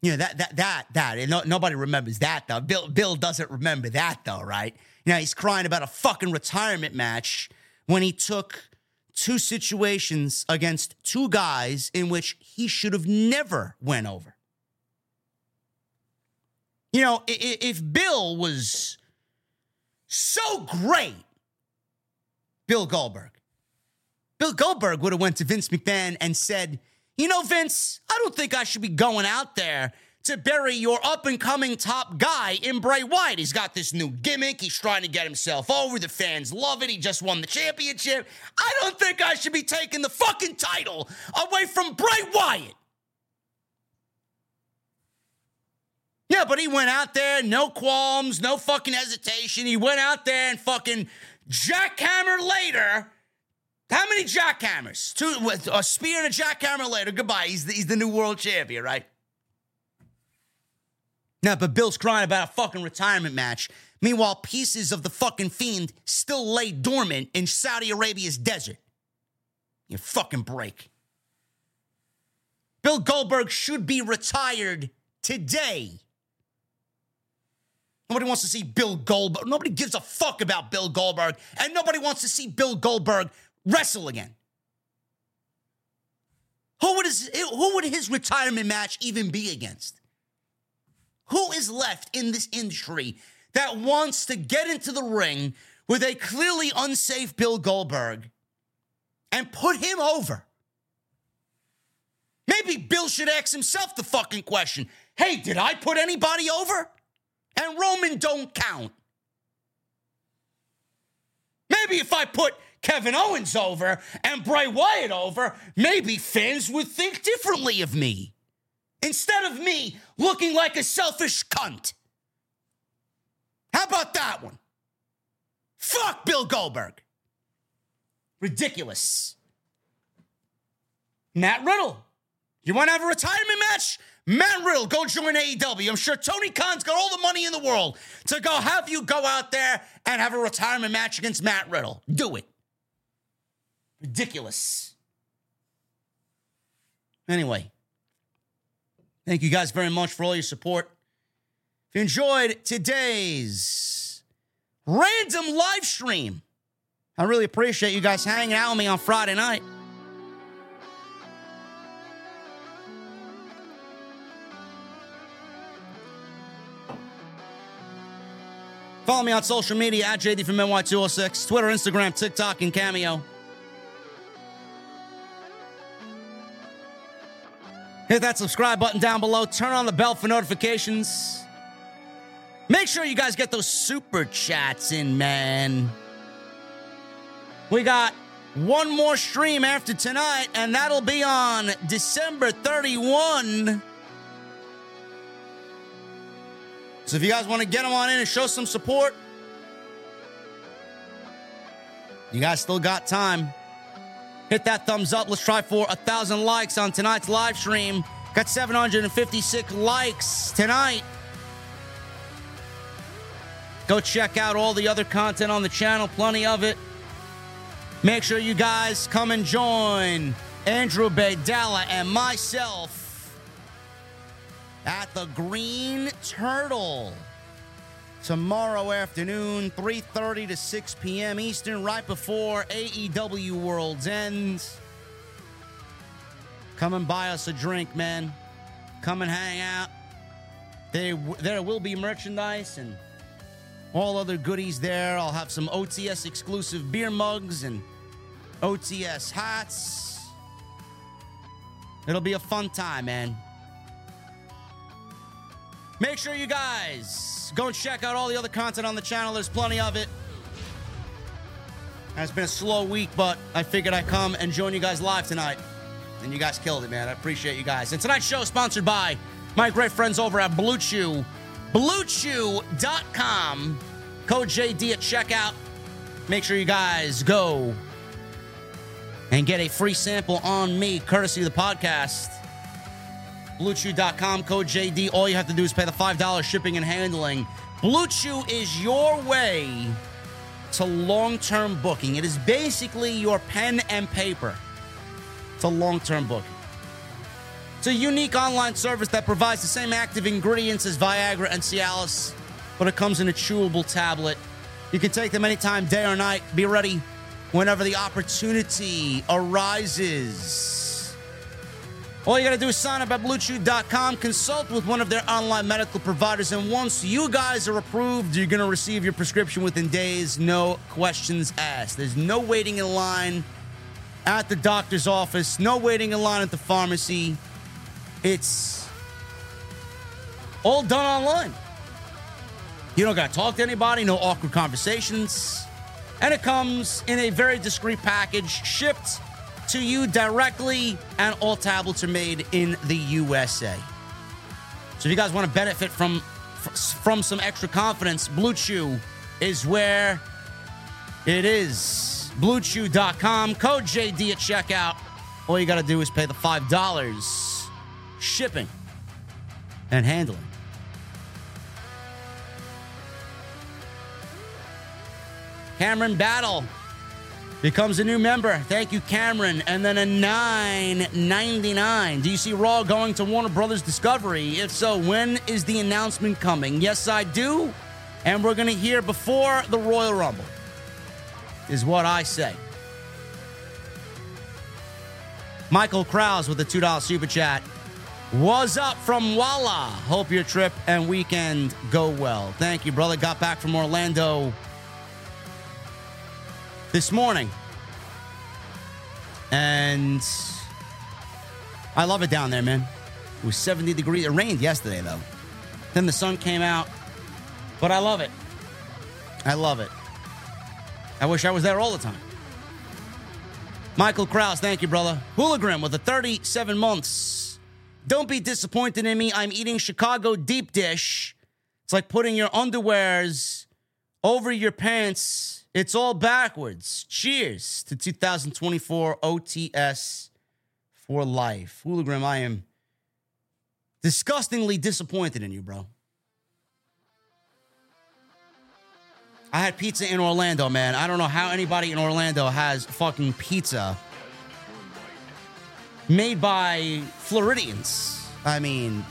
You know, that, that, that, that, and no, nobody remembers that, though. Bill, Bill doesn't remember that, though, right? Now he's crying about a fucking retirement match when he took two situations against two guys in which he should have never went over. You know, if Bill was so great, Bill Goldberg. Bill Goldberg would have went to Vince McMahon and said, you know, Vince, I don't think I should be going out there to bury your up-and-coming top guy in Bray Wyatt. He's got this new gimmick. He's trying to get himself over. The fans love it. He just won the championship. I don't think I should be taking the fucking title away from Bray Wyatt. Yeah, but he went out there, no qualms, no fucking hesitation. He went out there and fucking jackhammer later. How many jackhammers? Two, with a spear and a jackhammer later. Goodbye. He's the, he's the new world champion, right? No, but Bill's crying about a fucking retirement match. Meanwhile, pieces of the fucking Fiend still lay dormant in Saudi Arabia's desert. You fucking break. Bill Goldberg should be retired today. Nobody wants to see Bill Goldberg. Nobody gives a fuck about Bill Goldberg. And nobody wants to see Bill Goldberg wrestle again. Who would his, who would his retirement match even be against? Who is left in this industry that wants to get into the ring with a clearly unsafe Bill Goldberg and put him over? Maybe Bill should ask himself the fucking question. Hey, did I put anybody over? And Roman don't count. Maybe if I put Kevin Owens over and Bray Wyatt over, maybe fans would think differently of me, instead of me looking like a selfish cunt. How about that one? Fuck Bill Goldberg. Ridiculous. Matt Riddle. You want to have a retirement match? Matt Riddle, go join A E W. I'm sure Tony Khan's got all the money in the world to go have you go out there and have a retirement match against Matt Riddle. Do it. Ridiculous. Anyway, thank you guys very much for all your support. If you enjoyed today's random live stream, I really appreciate you guys hanging out with me on Friday night. Follow me on social media at J D from N Y two oh six, Twitter, Instagram, TikTok, and Cameo. Hit that subscribe button down below. Turn on the bell for notifications. Make sure you guys get those super chats in, man. We got one more stream after tonight, and that'll be on December thirty-first. So if you guys want to get them on in and show some support, you guys still got time. Hit that thumbs up. Let's try for one thousand likes on tonight's live stream. Got seven hundred fifty-six likes tonight. Go check out all the other content on the channel. Plenty of it. Make sure you guys come and join Andrew Baydala and myself at the Green Turtle tomorrow afternoon, three thirty to six p.m. Eastern, right before A E W World's End. Come and buy us a drink, man. Come and hang out. There, there will be merchandise and all other goodies there. I'll have some O T S exclusive beer mugs and O T S hats. It'll be a fun time, man. Make sure you guys go and check out all the other content on the channel. There's plenty of it. And it's been a slow week, but I figured I'd come and join you guys live tonight. And you guys killed it, man. I appreciate you guys. And tonight's show is sponsored by my great friends over at Blue Chew. Blue Chew dot com. Code J D at checkout. Make sure you guys go and get a free sample on me, courtesy of the podcast. Blue Chew dot com, code J D. All you have to do is pay the five dollars shipping and handling. Blue Chew is your way to long-term booking. It is basically your pen and paper to long-term booking. It's a unique online service that provides the same active ingredients as Viagra and Cialis, but it comes in a chewable tablet. You can take them anytime, day or night. Be ready whenever the opportunity arises. All you got to do is sign up at Blue Chew dot com, consult with one of their online medical providers, and once you guys are approved, you're going to receive your prescription within days, no questions asked. There's no waiting in line at the doctor's office, no waiting in line at the pharmacy. It's all done online. You don't got to talk to anybody, no awkward conversations, and it comes in a very discreet package, shipped to you directly, and all tablets are made in the U S A. So if you guys want to benefit from from some extra confidence, Blue Chew is where it is. Blue Chew dot com, code J D at checkout. All you got to do is pay the five dollars shipping and handling. Cameron Battle becomes a new member. Thank you, Cameron. And then a nine ninety-nine. Do you see Raw going to Warner Brothers Discovery? If so, when is the announcement coming? Yes, I do. And we're going to hear before the Royal Rumble, is what I say. Michael Krause with a two dollar super chat. What's up from Walla? Hope your trip and weekend go well. Thank you, brother. Got back from Orlando this morning, and I love it down there, man. It was seventy degrees. It rained yesterday, though. Then the sun came out, but I love it. I love it. I wish I was there all the time. Michael Krause, thank you, brother. Hooligram with the thirty-seven months. Don't be disappointed in me. I'm eating Chicago deep dish. It's like putting your underwears over your pants. It's all backwards. Cheers to two thousand twenty-four O T S for life. Hooligram, I am disgustingly disappointed in you, bro. I had pizza in Orlando, man. I don't know how anybody in Orlando has fucking pizza made by Floridians. I mean...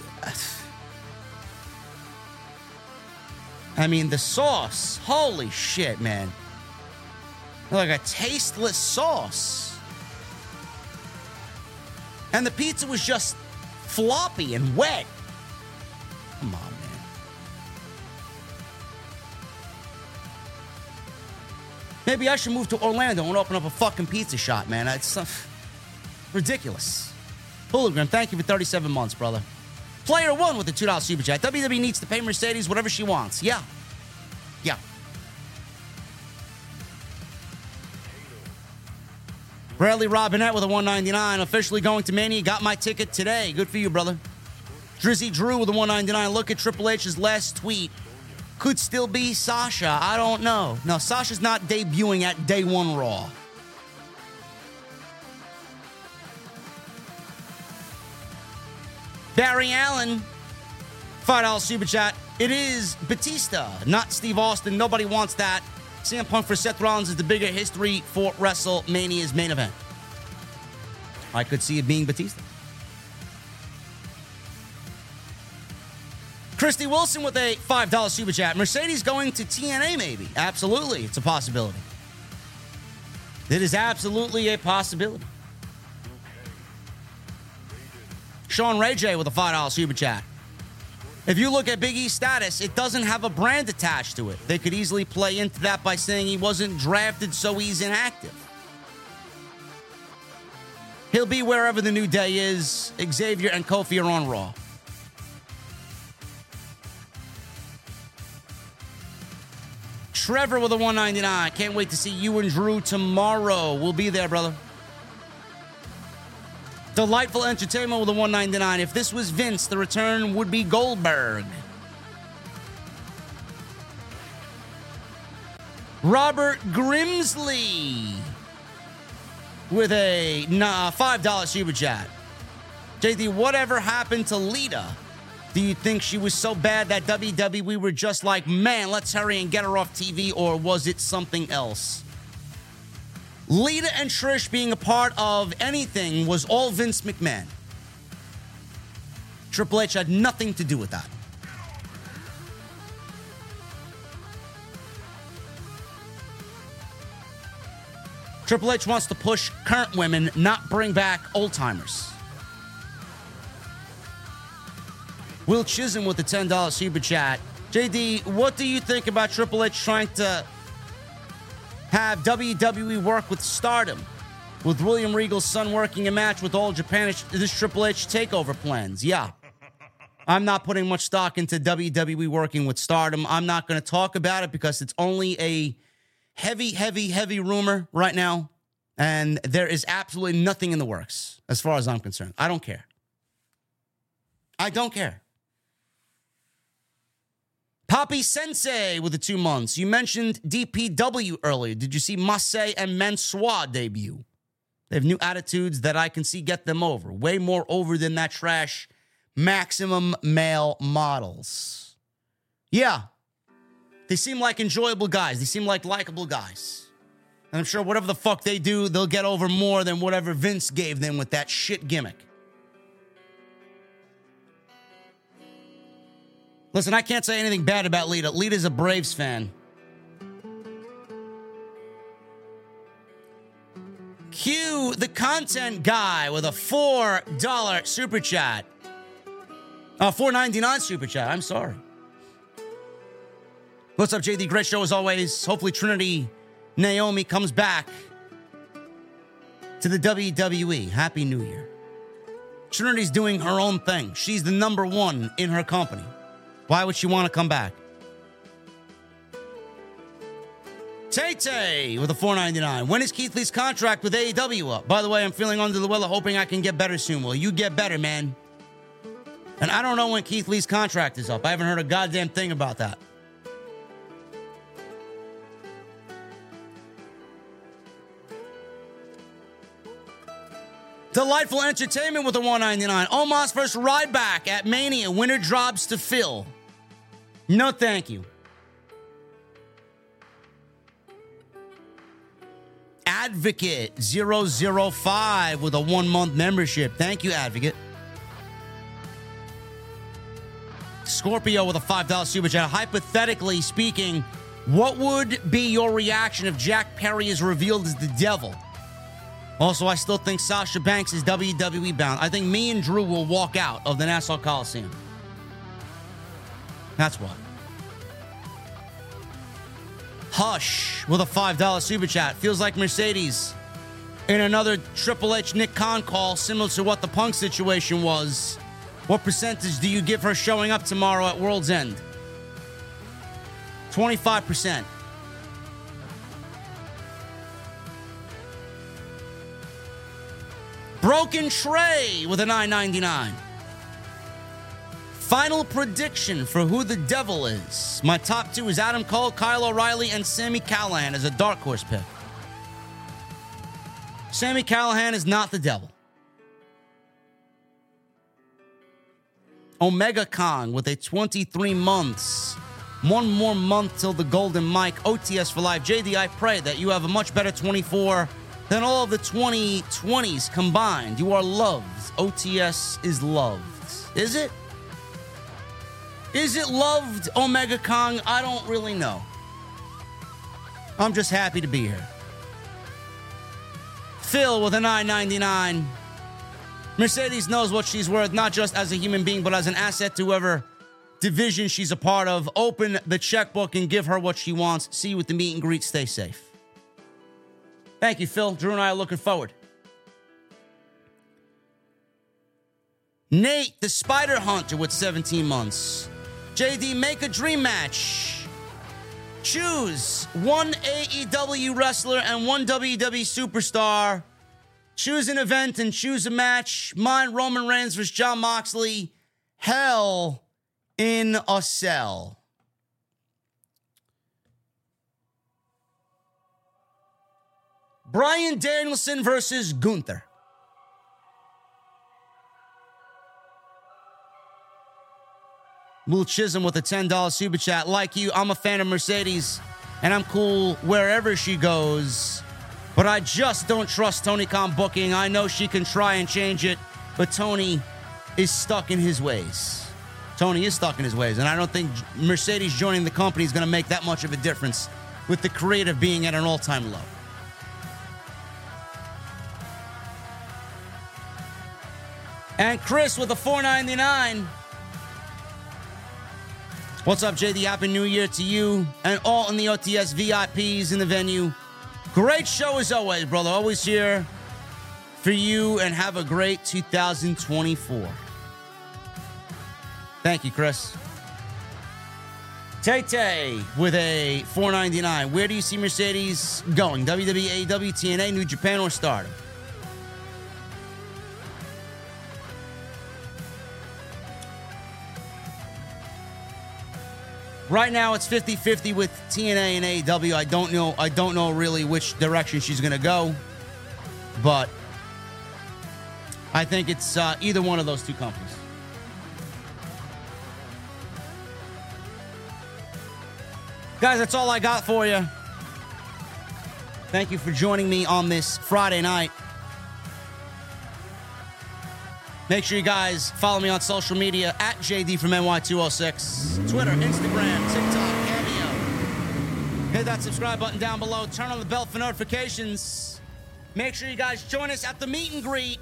I mean, the sauce. Holy shit, man. Like a tasteless sauce. And the pizza was just floppy and wet. Come on, man. Maybe I should move to Orlando and open up a fucking pizza shop, man. It's uh, ridiculous. Hooligram, thank you for thirty-seven months, brother. Player one with a two dollar super chat. W W E needs to pay Mercedes whatever she wants. Yeah. Yeah. Bradley Robinette with a one ninety-nine. Officially going to Mania. Got my ticket today. Good for you, brother. Drizzy Drew with a one ninety-nine. Look at Triple H's last tweet. Could still be Sasha. I don't know. No, Sasha's not debuting at Day One Raw. Barry Allen, five dollar super chat. It is Batista, not Steve Austin. Nobody wants that. C M Punk for Seth Rollins is the bigger history for WrestleMania's main event. I could see it being Batista. Christy Wilson with a five dollar super chat. Mercedes going to T N A maybe. Absolutely, it's a possibility. It is absolutely a possibility. Sean Ray J with a five dollar super chat. If you look at Big E's status, it doesn't have a brand attached to it. They could easily play into that by saying he wasn't drafted, so he's inactive. He'll be wherever the New Day is. Xavier and Kofi are on Raw. Trevor with a one ninety-nine. Can't wait to see you and Drew tomorrow. We'll be there, brother. Delightful Entertainment with a one ninety-nine. If this was Vince, the return would be Goldberg. Robert Grimsley with a five dollar super chat. J D, whatever happened to Lita? Do you think she was so bad that W W E were just like, man, let's hurry and get her off T V, or was it something else? Lita and Trish being a part of anything was all Vince McMahon. Triple H had nothing to do with that. Triple H wants to push current women, not bring back old-timers. Will Chisholm with the ten dollar super chat. J D, what do you think about Triple H trying to have W W E work with Stardom? With William Regal's son working a match with All Japan, is this Triple H takeover plans? Yeah. I'm not putting much stock into W W E working with Stardom. I'm not going to talk about it because it's only a heavy, heavy, heavy rumor right now. And there is absolutely nothing in the works as far as I'm concerned. I don't care. I don't care. Poppy Sensei with the two months. You mentioned D P W earlier. Did you see Massey and Mansoir debut? They have new attitudes that I can see get them over. Way more over than that trash Maximum Male Models. Yeah. They seem like enjoyable guys. They seem like likable guys. And I'm sure whatever the fuck they do, they'll get over more than whatever Vince gave them with that shit gimmick. Listen, I can't say anything bad about Lita. Lita's a Braves fan. Q, the content guy, with a four dollar super chat. Uh, four ninety-nine super chat. I'm sorry. What's up, J D? Great show as always. Hopefully Trinity Naomi comes back to the W W E. Happy New Year. Trinity's doing her own thing. She's the number one in her company. Why would she want to come back? Tay-Tay with a four ninety-nine. When is Keith Lee's contract with A E W up? By the way, I'm feeling under the weather, hoping I can get better soon. Well, you get better, man. And I don't know when Keith Lee's contract is up. I haven't heard a goddamn thing about that. Delightful Entertainment with a one ninety-nine. Omos versus Ryback at Mania. Winner drops to Phil. No, thank you. Advocate zero zero five with a one-month membership. Thank you, Advocate. Scorpio with a five dollar super chat. Hypothetically speaking, what would be your reaction if Jack Perry is revealed as the devil? Also, I still think Sasha Banks is W W E bound. I think me and Drew will walk out of the Nassau Coliseum. That's why. Hush with a five dollar super chat. Feels like Mercedes in another Triple H Nick Khan call, similar to what the Punk situation was. What percentage do you give her showing up tomorrow at World's End? twenty-five percent. Broken Trey with a nine ninety-nine. Final prediction for who the devil is. My top two is Adam Cole, Kyle O'Reilly, and Sami Callihan as a dark horse pick. Sami Callihan is not the devil. Omega Kong with a twenty-three months. One more month till the Golden Mike. O T S for life. J D, I pray that you have a much better twenty-four than all of the twenty twenties combined. You are loved. O T S is loved. Is it? Is it loved, Omega Kong? I don't really know. I'm just happy to be here. Phil with a nine ninety-nine. Mercedes knows what she's worth, not just as a human being, but as an asset to whoever division she's a part of. Open the checkbook and give her what she wants. See you at the meet and greet. Stay safe. Thank you, Phil. Drew and I are looking forward. Nate, the Spider Hunter with seventeen months. J D, make a dream match. Choose one A E W wrestler and one W W E superstar. Choose an event and choose a match. Mine, Roman Reigns versus John Moxley. Hell in a Cell. Bryan Danielson versus Gunther. Will Chisholm with a ten dollar super chat. Like you, I'm a fan of Mercedes, and I'm cool wherever she goes. But I just don't trust Tony Khan booking. I know she can try and change it, but Tony is stuck in his ways. Tony is stuck in his ways, and I don't think Mercedes joining the company is going to make that much of a difference with the creative being at an all-time low. And Chris with a four ninety-nine. What's up, J D? Happy New Year to you and all in the O T S V I Ps in the venue. Great show as always, brother. Always here for you, and have a great two thousand twenty-four. Thank you, Chris. Tay Tay with a four ninety-nine. Where do you see Mercedes going? W W E, A E W, T N A, New Japan, or Stardom? Right now, it's fifty-fifty with T N A and A E W. I don't know, I don't know really which direction she's going to go, but I think it's uh, either one of those two companies. Guys, that's all I got for you. Thank you for joining me on this Friday night. Make sure you guys follow me on social media at J D from N Y two oh six. Twitter, Instagram, TikTok, Cameo. Hit that subscribe button down below. Turn on the bell for notifications. Make sure you guys join us at the meet and greet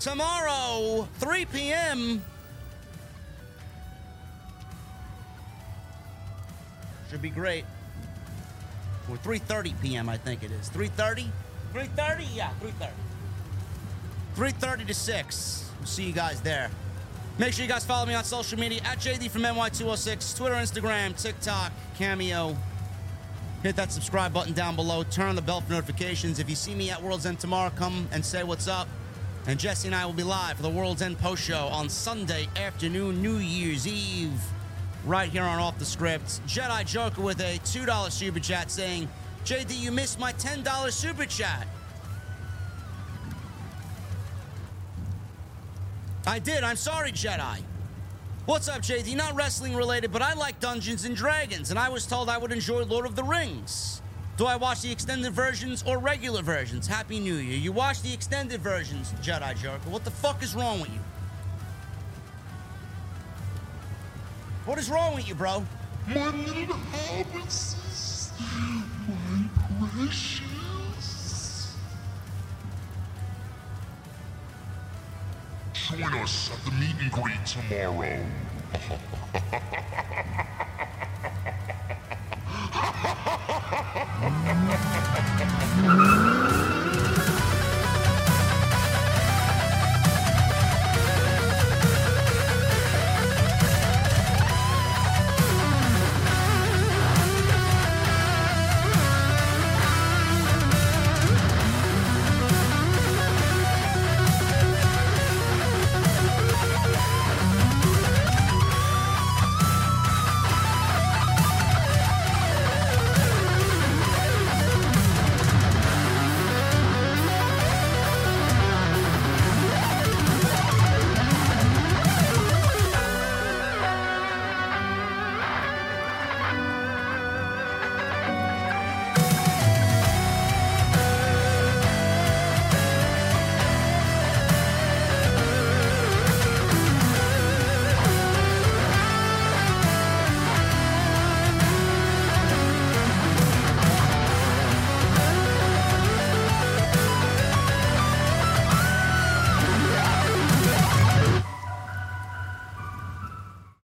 tomorrow, three p.m. Should be great. Or three thirty p.m. I think it is. three thirty? three thirty? Yeah, three thirty. three thirty to six. We'll see you guys there. Make sure you guys follow me on social media at J D from N Y two oh six, Twitter, Instagram, TikTok, Cameo. Hit that subscribe button down below. Turn on the bell for notifications. If you see me at World's End tomorrow, come and say what's up. And Jesse and I will be live for the World's End post show on Sunday afternoon, New Year's Eve, right here on Off the Script. Jedi Joker with a two dollar super chat saying, J D, you missed my ten dollar super chat. I did. I'm sorry, Jedi. What's up, J D? Not wrestling related, but I like Dungeons and Dragons, and I was told I would enjoy Lord of the Rings. Do I watch the extended versions or regular versions? Happy New Year. You watch the extended versions, Jedi Jerk. What the fuck is wrong with you? What is wrong with you, bro? My little hobbits, my precious. Join us at the meet and greet tomorrow.